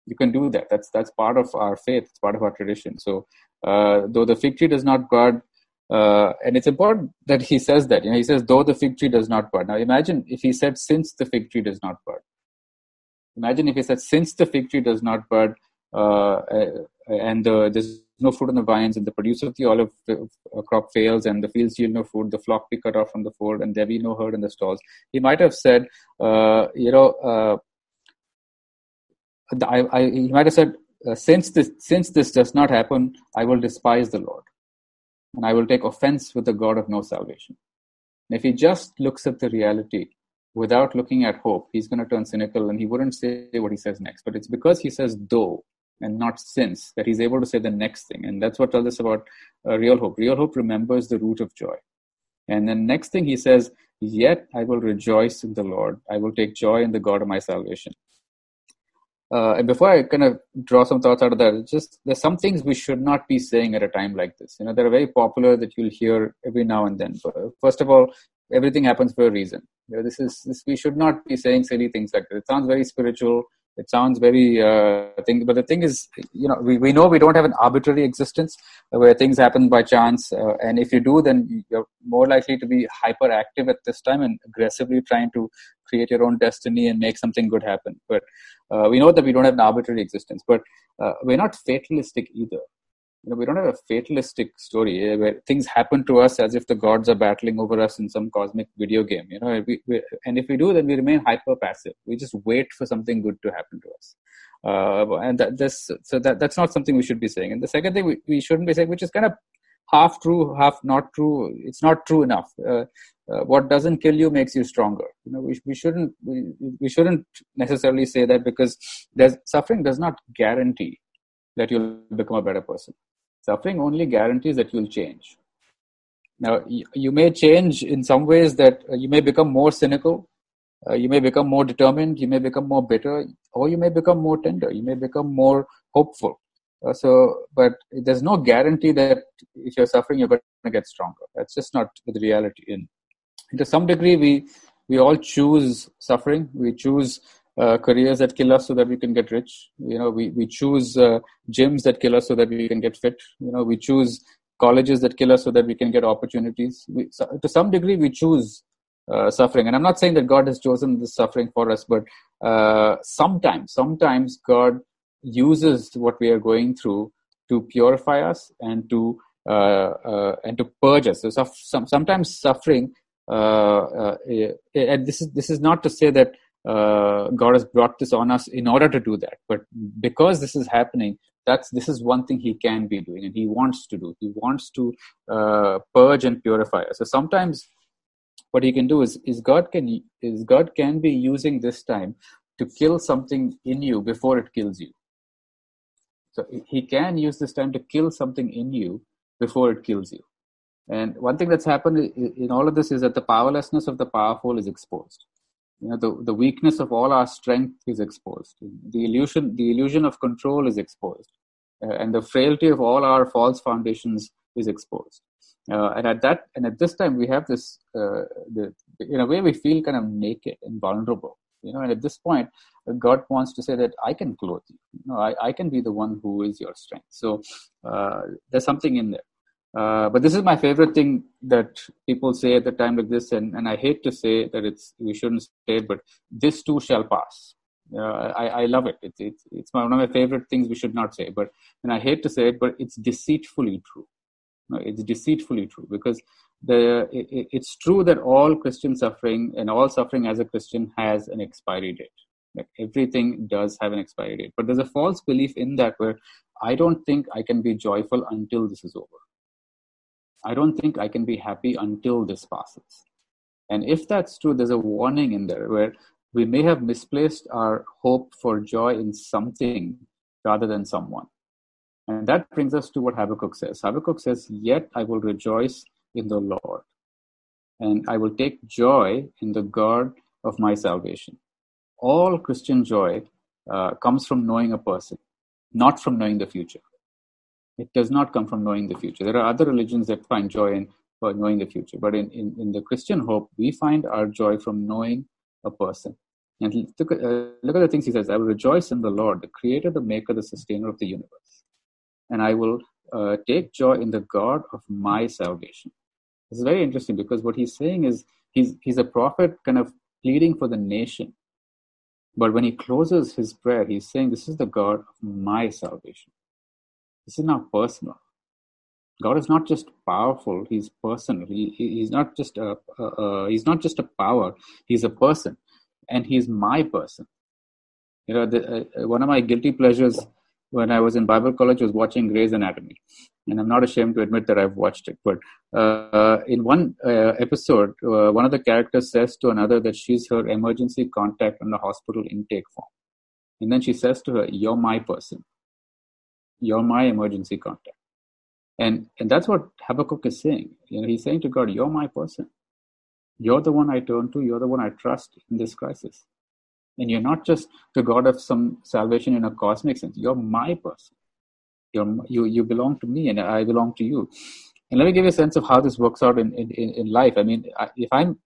You can do that. That's part of our faith. It's part of our tradition. So, though the fig tree does not bud, and it's important that he says that. You know, he says, though the fig tree does not bud. Now, imagine if he said, since the fig tree does not bud. Imagine if he said, since the fig tree does not bud, and there's no fruit on the vines, and the produce of the olive crop fails, and the fields yield no food, the flock be cut off from the fold, and there be no herd in the stalls. He might have said, he might have said, since this does not happen, I will despise the Lord, and I will take offense with the God of no salvation. And if he just looks at the reality without looking at hope, he's going to turn cynical, and he wouldn't say what he says next. But it's because he says though and not since that he's able to say the next thing. And that's what tells us about real hope. Real hope remembers the root of joy. And then next thing he says, yet I will rejoice in the Lord. I will take joy in the God of my salvation. And before I kind of draw some thoughts out of that, just there's some things we should not be saying at a time like this. You know, they're very popular that you'll hear every now and then. First of all, everything happens for a reason. You know, we should not be saying silly things like this. It sounds very spiritual. It sounds very thing, but the thing is, you know, we know we don't have an arbitrary existence where things happen by chance. And if you do, then you're more likely to be hyperactive at this time and aggressively trying to create your own destiny and make something good happen. But we know that we don't have an arbitrary existence. But we're not fatalistic either. You know, we don't have a fatalistic story where things happen to us as if the gods are battling over us in some cosmic video game. You know, and if we do, then we remain hyper passive. We just wait for something good to happen to us. That's not something we should be saying. And the second thing we shouldn't be saying, which is kind of half true, half not true. It's not true enough. What doesn't kill you makes you stronger. You know, we shouldn't necessarily say that, because suffering does not guarantee that you'll become a better person. Suffering only guarantees that you'll change. Now, you may change in some ways that you may become more cynical, you may become more determined, you may become more bitter, or you may become more tender, you may become more hopeful. But there's no guarantee that if you're suffering, you're going to get stronger. That's just not the reality. And to some degree, we all choose suffering. We choose careers that kill us so that we can get rich. You know, we choose gyms that kill us so that we can get fit. You know, we choose colleges that kill us so that we can get opportunities. To some degree, we choose suffering. And I'm not saying that God has chosen this suffering for us, but sometimes God uses what we are going through to purify us and to purge us. So sometimes suffering, and this is not to say that God has brought this on us in order to do that. But because this is happening, this is one thing he can be doing and he wants to do. He wants to purge and purify us. So sometimes what he can do is God can be using this time to kill something in you before it kills you. So he can use this time to kill something in you before it kills you. And one thing that's happened in all of this is that the powerlessness of the powerful is exposed. You know, the weakness of all our strength is exposed. The illusion of control is exposed, and the frailty of all our false foundations is exposed. And at this time, we have this, in a way, we feel kind of naked and vulnerable. And at this point, God wants to say that I can clothe you. I can be the one who is your strength. So there's something in there. But this is my favorite thing that people say at the time like this, and I hate to say that we shouldn't say it, but this too shall pass. I love it. It's one of my favorite things we should not say, and I hate to say it, but it's deceitfully true. It's deceitfully true because it's true that all Christian suffering and all suffering as a Christian has an expiry date. Like everything does have an expiry date, but there's a false belief in that where I don't think I can be joyful until this is over. I don't think I can be happy until this passes. And if that's true, there's a warning in there where we may have misplaced our hope for joy in something rather than someone. And that brings us to what Habakkuk says. Habakkuk says, yet I will rejoice in the Lord, and I will take joy in the God of my salvation. All Christian joy comes from knowing a person, not from knowing the future. It does not come from knowing the future. There are other religions that find joy in knowing the future. But in the Christian hope, we find our joy from knowing a person. And look at the things he says. I will rejoice in the Lord, the creator, the maker, the sustainer of the universe. And I will take joy in the God of my salvation. This is very interesting because what he's saying is he's a prophet kind of pleading for the nation. But when he closes his prayer, he's saying, this is the God of my salvation. This is not personal. God is not just powerful; He's personal. He's not just a power. He's a person, and He's my person. One of my guilty pleasures when I was in Bible college was watching Grey's Anatomy, and I'm not ashamed to admit that I've watched it. But in one episode, one of the characters says to another that she's her emergency contact on the hospital intake form, and then she says to her, "You're my person. You're my emergency contact." And that's what Habakkuk is saying. He's saying to God, you're my person. You're the one I turn to. You're the one I trust in this crisis. And you're not just the God of some salvation in a cosmic sense. You're my person. You belong to me and I belong to you. And let me give you a sense of how this works out in life. I mean, if I'm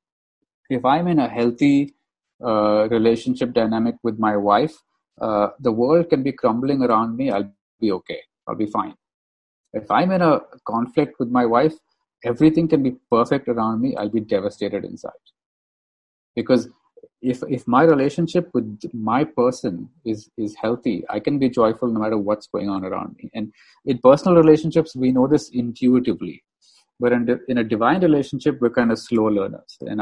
in a healthy relationship dynamic with my wife, the world can be crumbling around me. I'll be okay. I'll be fine. If I'm in a conflict with my wife, everything can be perfect around me. I'll be devastated inside. Because if my relationship with my person is healthy, I can be joyful no matter what's going on around me. And in personal relationships, we know this intuitively. But in a divine relationship, we're kind of slow learners. And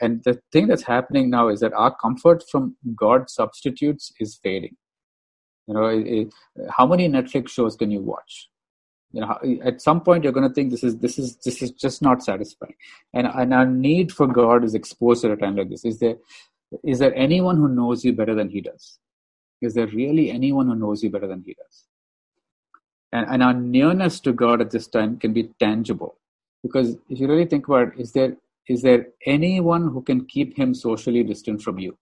and the thing that's happening now is that our comfort from God substitutes is fading. How many Netflix shows can you watch? At some point you're going to think this is just not satisfying, and our need for God is exposed at a time like this. Is there anyone who knows you better than He does? Is there really anyone who knows you better than He does? And our nearness to God at this time can be tangible, because if you really think about it, is there anyone who can keep Him socially distant from you?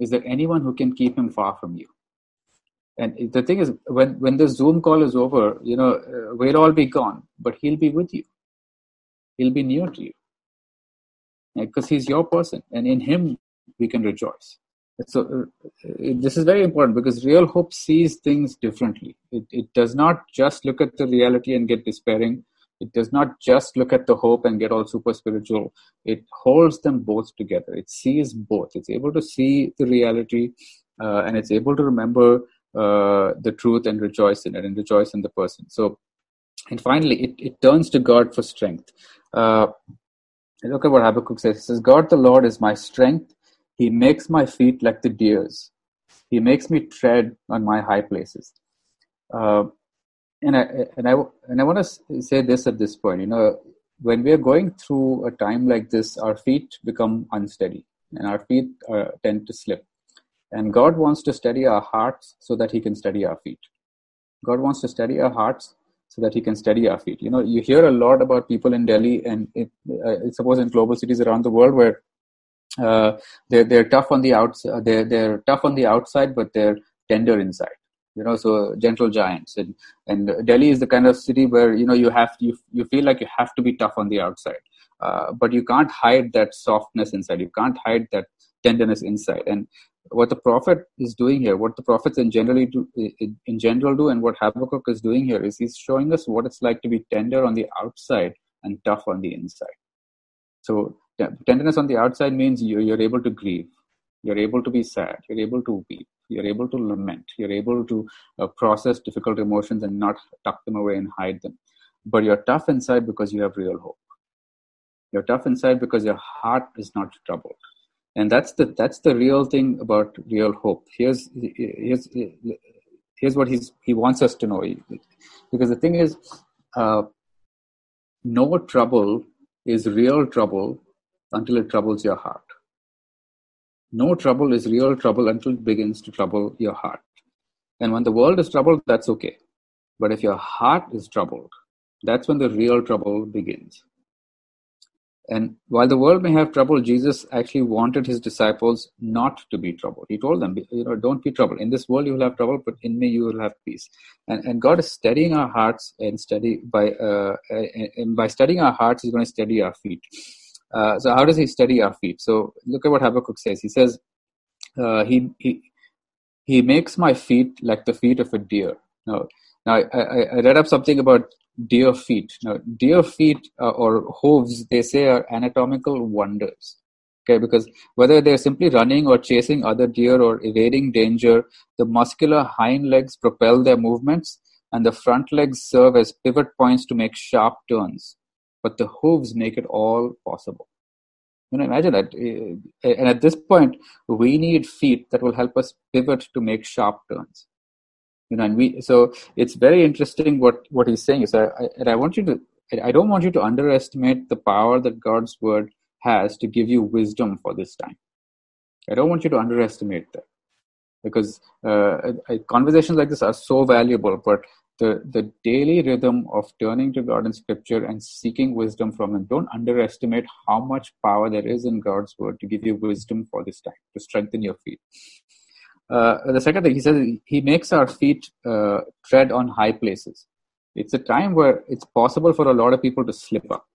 Is there anyone who can keep Him far from you? And the thing is, when the Zoom call is over, we'll all be gone, but He'll be with you. He'll be near to you. Because He's your person, and in Him we can rejoice. So this is very important, because real hope sees things differently. It does not just look at the reality and get despairing. It does not just look at the hope and get all super spiritual. It holds them both together. It sees both. It's able to see the reality, and it's able to remember the truth and rejoice in it, and rejoice in the person. So, and finally, it turns to God for strength. Look at what Habakkuk says. He says, God the Lord is my strength. He makes my feet like the deer's. He makes me tread on my high places. And I want to say this at this point. When we are going through a time like this, our feet become unsteady, and our feet tend to slip. And God wants to steady our hearts so that He can steady our feet. God wants to steady our hearts so that He can steady our feet. You hear a lot about people in Delhi and I suppose in global cities around the world where they're tough on the outside, but they're tender inside. you know, so gentle giants. And Delhi is the kind of city where, you know, you feel like you have to be tough on the outside, but you can't hide that softness inside. You can't hide that tenderness inside. And what the prophet is doing here, what the prophets in general do, and what Habakkuk is doing here is he's showing us what it's like to be tender on the outside and tough on the inside. So tenderness on the outside means you're able to grieve. You're able to be sad. You're able to weep. You're able to lament. You're able to process difficult emotions and not tuck them away and hide them. But you're tough inside because you have real hope. You're tough inside because your heart is not troubled. And that's the real thing about real hope. Here's what he wants us to know. Because the thing is, no trouble is real trouble until it troubles your heart. No trouble is real trouble until it begins to trouble your heart. And when the world is troubled, that's okay. But if your heart is troubled, that's when the real trouble begins. And while the world may have trouble, Jesus actually wanted his disciples not to be troubled. He told them, you know, don't be troubled. In this world you will have trouble, but in me you will have peace. And God is steadying our hearts, and by steadying our hearts, he's going to steady our feet. So how does he steady our feet? So look at what Habakkuk says. He says, he makes my feet like the feet of a deer. Now I read up something about deer feet. Now, deer feet or hooves, they say, are anatomical wonders. Okay, because whether they're simply running or chasing other deer or evading danger, the muscular hind legs propel their movements, and the front legs serve as pivot points to make sharp turns. But the hooves make it all possible. You know, imagine that. And at this point, we need feet that will help us pivot to make sharp turns. You know, and so it's very interesting what he's saying. So I don't want you to underestimate the power that God's word has to give you wisdom for this time. I don't want you to underestimate that, because conversations like this are so valuable. But the daily rhythm of turning to God in Scripture and seeking wisdom from Him, don't underestimate how much power there is in God's word to give you wisdom for this time, to strengthen your feet. The second thing, he says, he makes our feet tread on high places. It's a time where it's possible for a lot of people to slip up.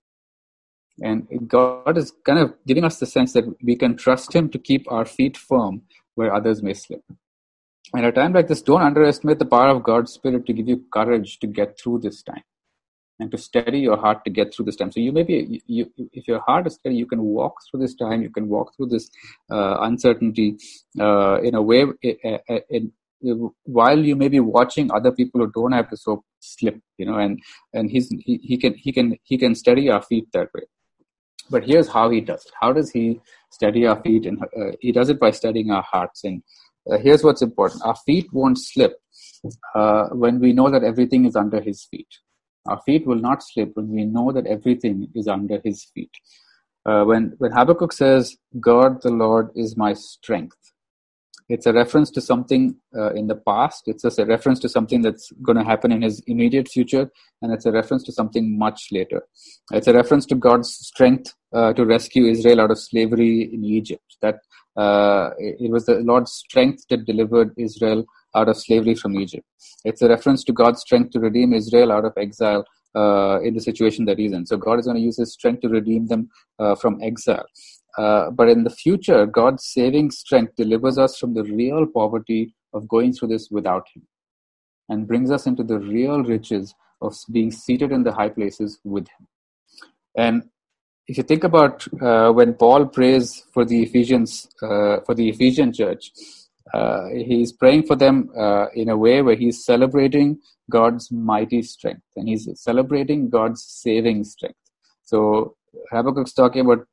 And God is kind of giving us the sense that we can trust Him to keep our feet firm where others may slip. And at a time like this, don't underestimate the power of God's Spirit to give you courage to get through this time and to steady your heart to get through this time. So if your heart is steady, you can walk through this time, you can walk through this uncertainty in a way, while you may be watching other people who don't have to so slip, you know, and he can steady our feet that way. But here's how he does it. How does he steady our feet? And he does it by steadying our hearts. And here's what's important. Our feet won't slip when we know that everything is under his feet. Our feet will not slip when we know that everything is under his feet. When Habakkuk says, God the Lord is my strength, it's a reference to something in the past. It's just a reference to something that's going to happen in his immediate future. And it's a reference to something much later. It's a reference to God's strength to rescue Israel out of slavery in Egypt. That it was the Lord's strength that delivered Israel out of slavery from Egypt. It's a reference to God's strength to redeem Israel out of exile in the situation that he's in. So God is going to use his strength to redeem them from exile. But in the future, God's saving strength delivers us from the real poverty of going through this without him and brings us into the real riches of being seated in the high places with him. And if you think about when Paul prays for the Ephesians, for the Ephesian church, he's praying for them in a way where he's celebrating God's mighty strength, and he's celebrating God's saving strength. So Habakkuk's talking about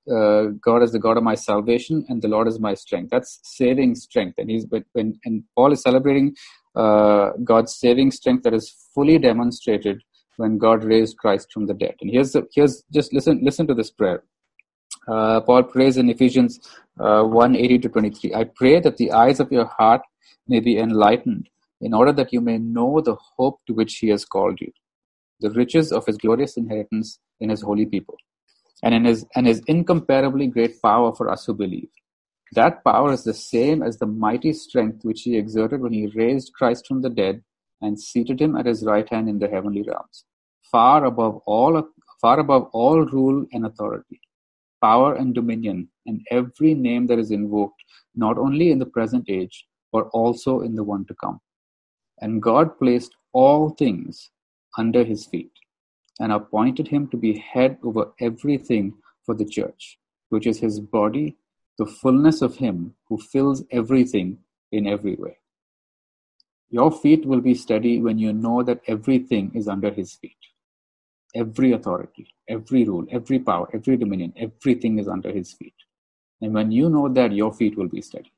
God as the God of my salvation and the Lord is my strength. That's saving strength. And Paul is celebrating God's saving strength that is fully demonstrated when God raised Christ from the dead. And here's just listen to this prayer. Paul prays in Ephesians 1:18-23. I pray that the eyes of your heart may be enlightened, in order that you may know the hope to which he has called you, the riches of his glorious inheritance in his holy people, and in his incomparably great power for us who believe, That power is the same as the mighty strength which he exerted when he raised Christ from the dead and seated him at his right hand in the heavenly realms, far above all rule and authority, power and dominion, and every name that is invoked, not only in the present age, but also in the one to come. And God placed all things under his feet and appointed him to be head over everything for the church, which is his body, the fullness of him who fills everything in every way. Your feet will be steady when you know that everything is under his feet. Every authority, every rule, every power, every dominion, everything is under his feet. And when you know that, your feet will be steady.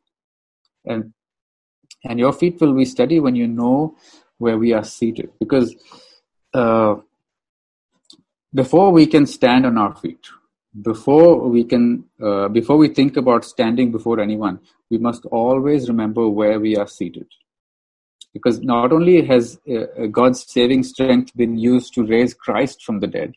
And your feet will be steady when you know where we are seated. Because before we can stand on our feet, before we think about standing before anyone, we must always remember where we are seated. Because not only has God's saving strength been used to raise Christ from the dead,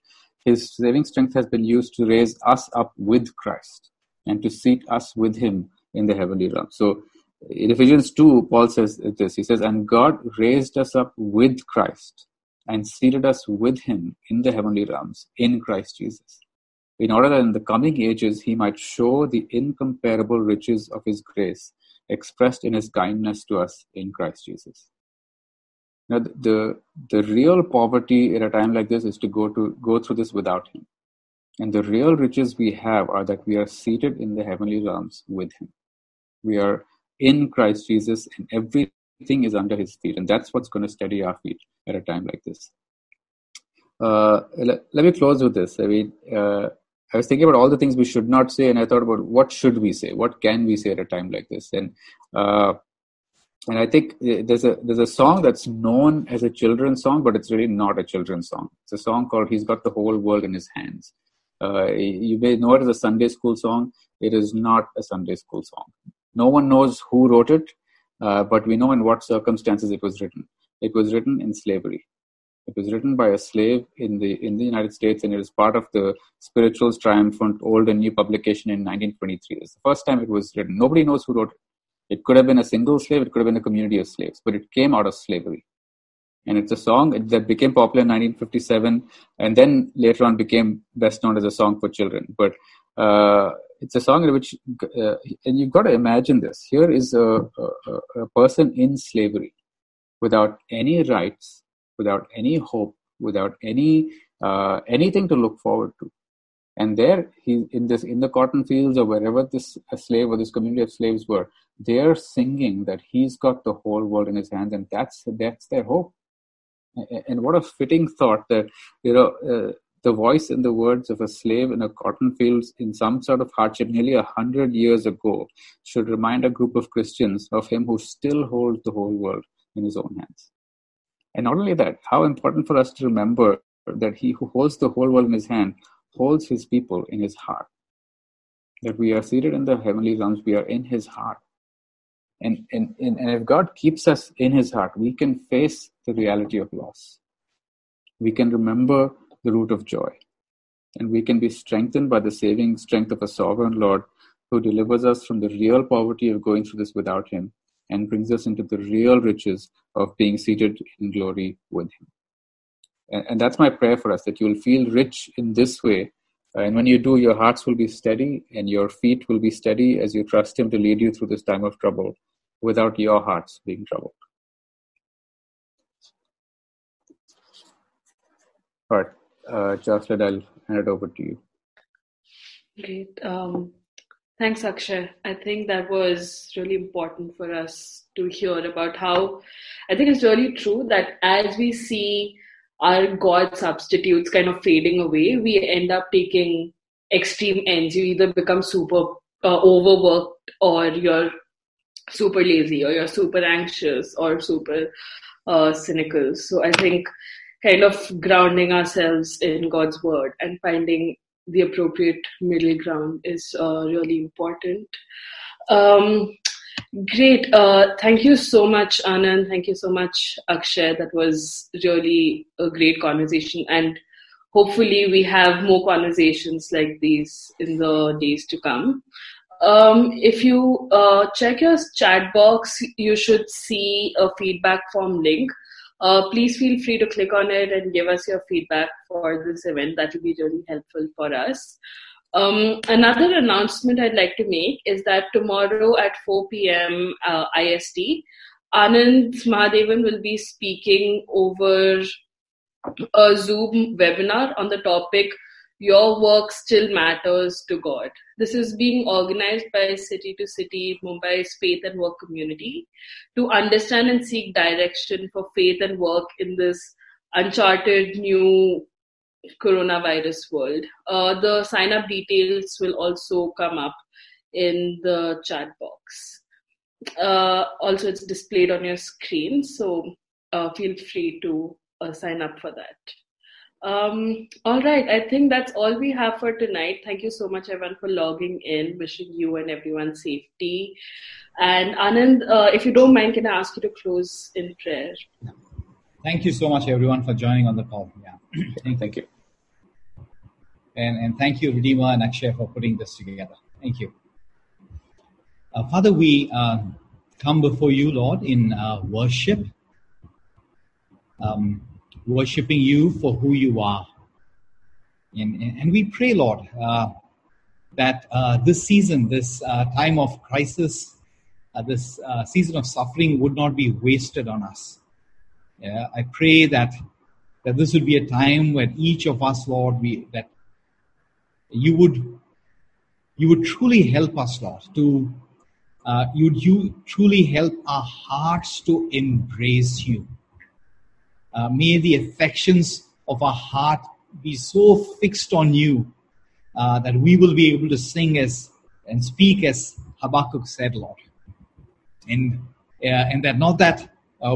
his saving strength has been used to raise us up with Christ and to seat us with him in the heavenly realm. So in Ephesians 2, Paul says this, he says, and God raised us up with Christ and seated us with him in the heavenly realms in Christ Jesus, in order that in the coming ages he might show the incomparable riches of his grace expressed in his kindness to us in Christ Jesus. Now, the real poverty at a time like this is to go through this without him. And the real riches we have are that we are seated in the heavenly realms with him. We are in Christ Jesus and everything is under his feet. And that's what's going to steady our feet at a time like this. Let me close with this. I was thinking about all the things we should not say, and I thought about what should we say? What can we say at a time like this? And I think there's a song that's known as a children's song, but it's really not a children's song. It's a song called He's Got the Whole World in His Hands. You may know it as a Sunday school song. It is not a Sunday school song. No one knows who wrote it, but we know in what circumstances it was written. It was written in slavery. It was written by a slave in the United States, and it is part of the Spirituals Triumphant Old and New publication in 1923. It's the first time it was written. Nobody knows who wrote it. It could have been a single slave. It could have been a community of slaves, but it came out of slavery. And it's a song that became popular in 1957 and then later on became best known as a song for children. But it's a song in which, and you've got to imagine this. Here is a person in slavery without any rights, without any hope, without anything to look forward to. And there, in the cotton fields or wherever this slave or this community of slaves were, they're singing that he's got the whole world in his hands, and that's their hope. And what a fitting thought that, the voice and the words of a slave in a cotton fields in some sort of hardship nearly 100 years ago should remind a group of Christians of him who still holds the whole world in his own hands. And not only that, how important for us to remember that he who holds the whole world in his hand holds his people in his heart. That we are seated in the heavenly realms, we are in his heart. And if God keeps us in his heart, we can face the reality of loss. We can remember the root of joy. And we can be strengthened by the saving strength of a sovereign Lord who delivers us from the real poverty of going through this without him, and brings us into the real riches of being seated in glory with him. And that's my prayer for us, that you will feel rich in this way. And when you do, your hearts will be steady and your feet will be steady as you trust him to lead you through this time of trouble without your hearts being troubled. All right, Jocelyn, I'll hand it over to you. Great. Thanks, Akshay. I think that was really important for us to hear about how, I think it's really true that as we see our God substitutes kind of fading away, we end up taking extreme ends. You either become super overworked, or you're super lazy, or you're super anxious, or super cynical. So I think kind of grounding ourselves in God's word and finding the appropriate middle ground is really important. Great. Thank you so much, Anand. Thank you so much, Akshay. That was really a great conversation. And hopefully we have more conversations like these in the days to come. If you check your chat box, you should see a feedback form link. Please feel free to click on it and give us your feedback for this event. That will be really helpful for us. Another announcement I'd like to make is that tomorrow at 4 p.m. IST, Anand Mahadevan will be speaking over a Zoom webinar on the topic, Your Work Still Matters to God. This is being organized by City to City, Mumbai's faith and work community to understand and seek direction for faith and work in this uncharted new coronavirus world. The sign-up details will also come up in the chat box. Also, it's displayed on your screen, so feel free to sign up for that. All right, I think that's all we have for tonight. Thank you so much, everyone, for logging in. Wishing you and everyone safety. And Anand, if you don't mind, can I ask you to close in prayer? Thank you so much, everyone, for joining on the call. Yeah, thank you. And thank you, Redeemer and Akshay, for putting this together. Thank you. Father, we come before you, Lord, in worship, worshipping you for who you are. And we pray, Lord, that this season, this time of crisis, this season of suffering would not be wasted on us. Yeah, I pray that this would be a time when each of us, Lord, that you would truly help us, Lord, to you truly help our hearts to embrace you. May the affections of our heart be so fixed on you that we will be able to sing and speak as Habakkuk said, Lord, and that not that.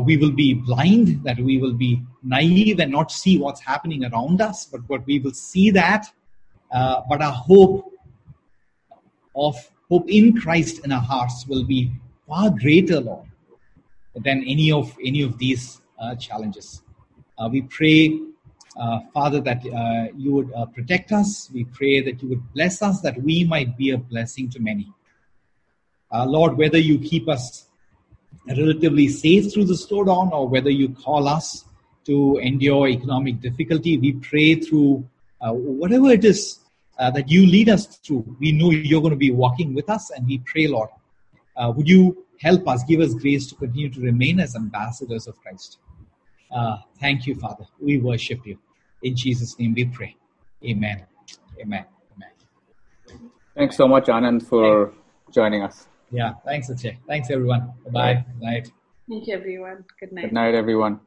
We will be blind, that we will be naive and not see what's happening around us, but we will see that. But our hope in Christ in our hearts will be far greater, Lord, than any of these challenges. We pray, Father, that you would protect us. We pray that you would bless us, that we might be a blessing to many. Lord, whether you keep us relatively safe through the slowdown, or whether you call us to endure economic difficulty, we pray through whatever it is that you lead us through. We know you're going to be walking with us, and we pray, Lord, would you help us, give us grace to continue to remain as ambassadors of Christ. Thank you, Father. We worship you. In Jesus' name we pray. Amen. Amen. Amen. Thanks so much, Anand, for joining us. Yeah, thanks, Ajay. Thanks, everyone. Bye-bye. Good night. Thank you, everyone. Good night. Good night, everyone.